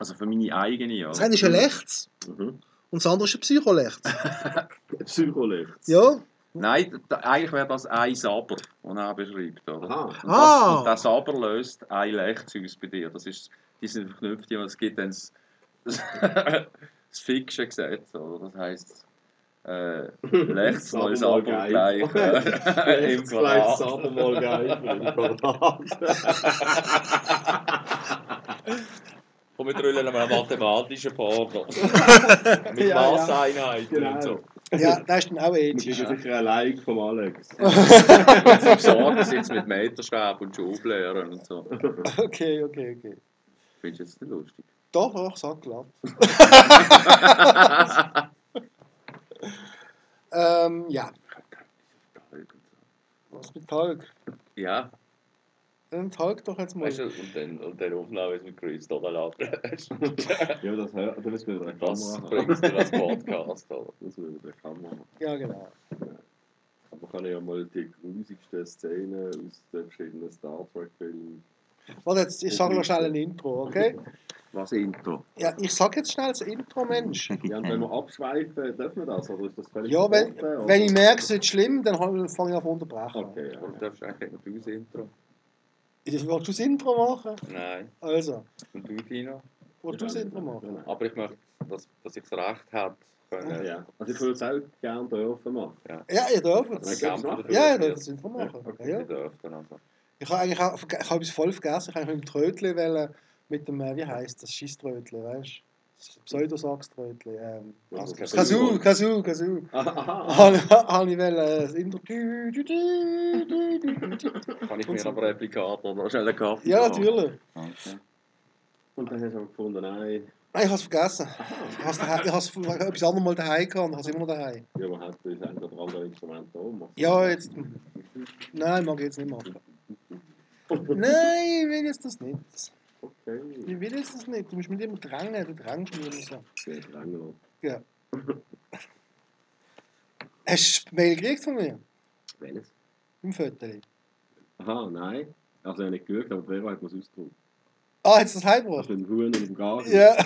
also für meine eigene, ja. Das eine ist ein Lechz und das andere ist ein Psycholechz. Psycholechz. Ja. Nein, eigentlich wäre das ein Saber, den er beschreibt, oder? Und der Saber löst ein Lechz aus bei dir. Das ist diese Verknüpfung, es gibt dann das Fiction Gesetz, oder? Das heisst, Lechz mal Saber gleich im Quadrat. Saber mal gleich im Quadrat. Und wir drüllen einen mathematischen Porno. Mit Maßeinheiten und so. Ja, das ist dann auch ethisch. Das ist sicher ein Like vom Alex. Und vom Sorgen sitzt mit Meterstab und Schublehren und so. Okay. Findest du jetzt nicht lustig? Doch, sag glatt. Was mit Talg? Ja. Dann Talg doch jetzt mal. Weißt du, und dann Aufnahme ist mit Chris da laut. Ja, das hört. Dann müssen wir wieder eine Kamera haben. Das bringst du als Podcast, oder? Das müssen wir wieder eine Kamera machen. Ja, genau. Aber kann ich ja mal die grusigsten Szenen aus den verschiedenen Star Trek-Filmen. Warte jetzt, ich sage noch schnell ein Intro, okay? Was Intro? Ja, ich sage jetzt schnell das Intro, Mensch. Ja, und wenn wir abschweifen, dürfen wir das? Oder ist das völlig wenn ich merke, es wird schlimm, dann fange ich auf unterbrechen. Okay, aber du darfst eigentlich noch das Intro. Willst du das Intro machen? Nein. Also. Und du, Tino? Willst du das Intro machen? Nein. Aber ich möchte, dass ich das Recht habe. Ja. Also ich würde es auch gerne dürfen machen. Ja, ihr dürft es. Ja, ihr dürft das Intro machen. Okay, ja. Ich habe eigentlich auch etwas voll vergessen. Ich wollte mit dem Trödli mit dem, wie heisst das, Scheiss-Trödli, weißt du? Das Pseudo-Sachs-Trödli. Kasu. Ich wollte das Intro. Kann ich mir aber Replikator noch schnell einen Kaffee machen? Ja, natürlich. Okay. Und dann hast du aber gefunden, nein, ich habe es vergessen. Ich habe etwas anderes mal daheim gehabt und habe es immer noch daheim. Ja, aber hast du das ein oder andere Instrument da oben? Ja, jetzt... Nein, mag ich jetzt nicht machen. Nein, ich will jetzt das nicht. Okay. Ich will jetzt das nicht. Du musst mit dem drängen. Du drängst mich immer so. Ich dränge. Ja. Hast du Mail gekriegt von mir? Welches? Im Viertel. Aha, nein. Also ich habe nicht gehört, aber Vero hat mir es ausgedruckt. Ah, hat es das heimgebracht? Mit dem Huhn und dem Garten. Ja.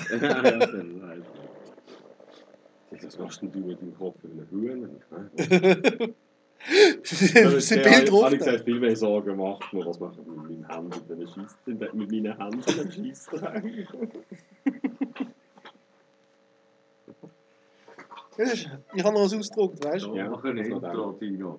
Was machst denn du mit dem Kopf mit einem Huhn? Das sind Bilder drauf. Ich habe viel mehr Sorgen gemacht, was mache ich mit meinen Händen mit meinen Händen am Scheissdrang. Ich habe noch was ausgedruckt, weißt du? Ja, mach ein Intro, Tino.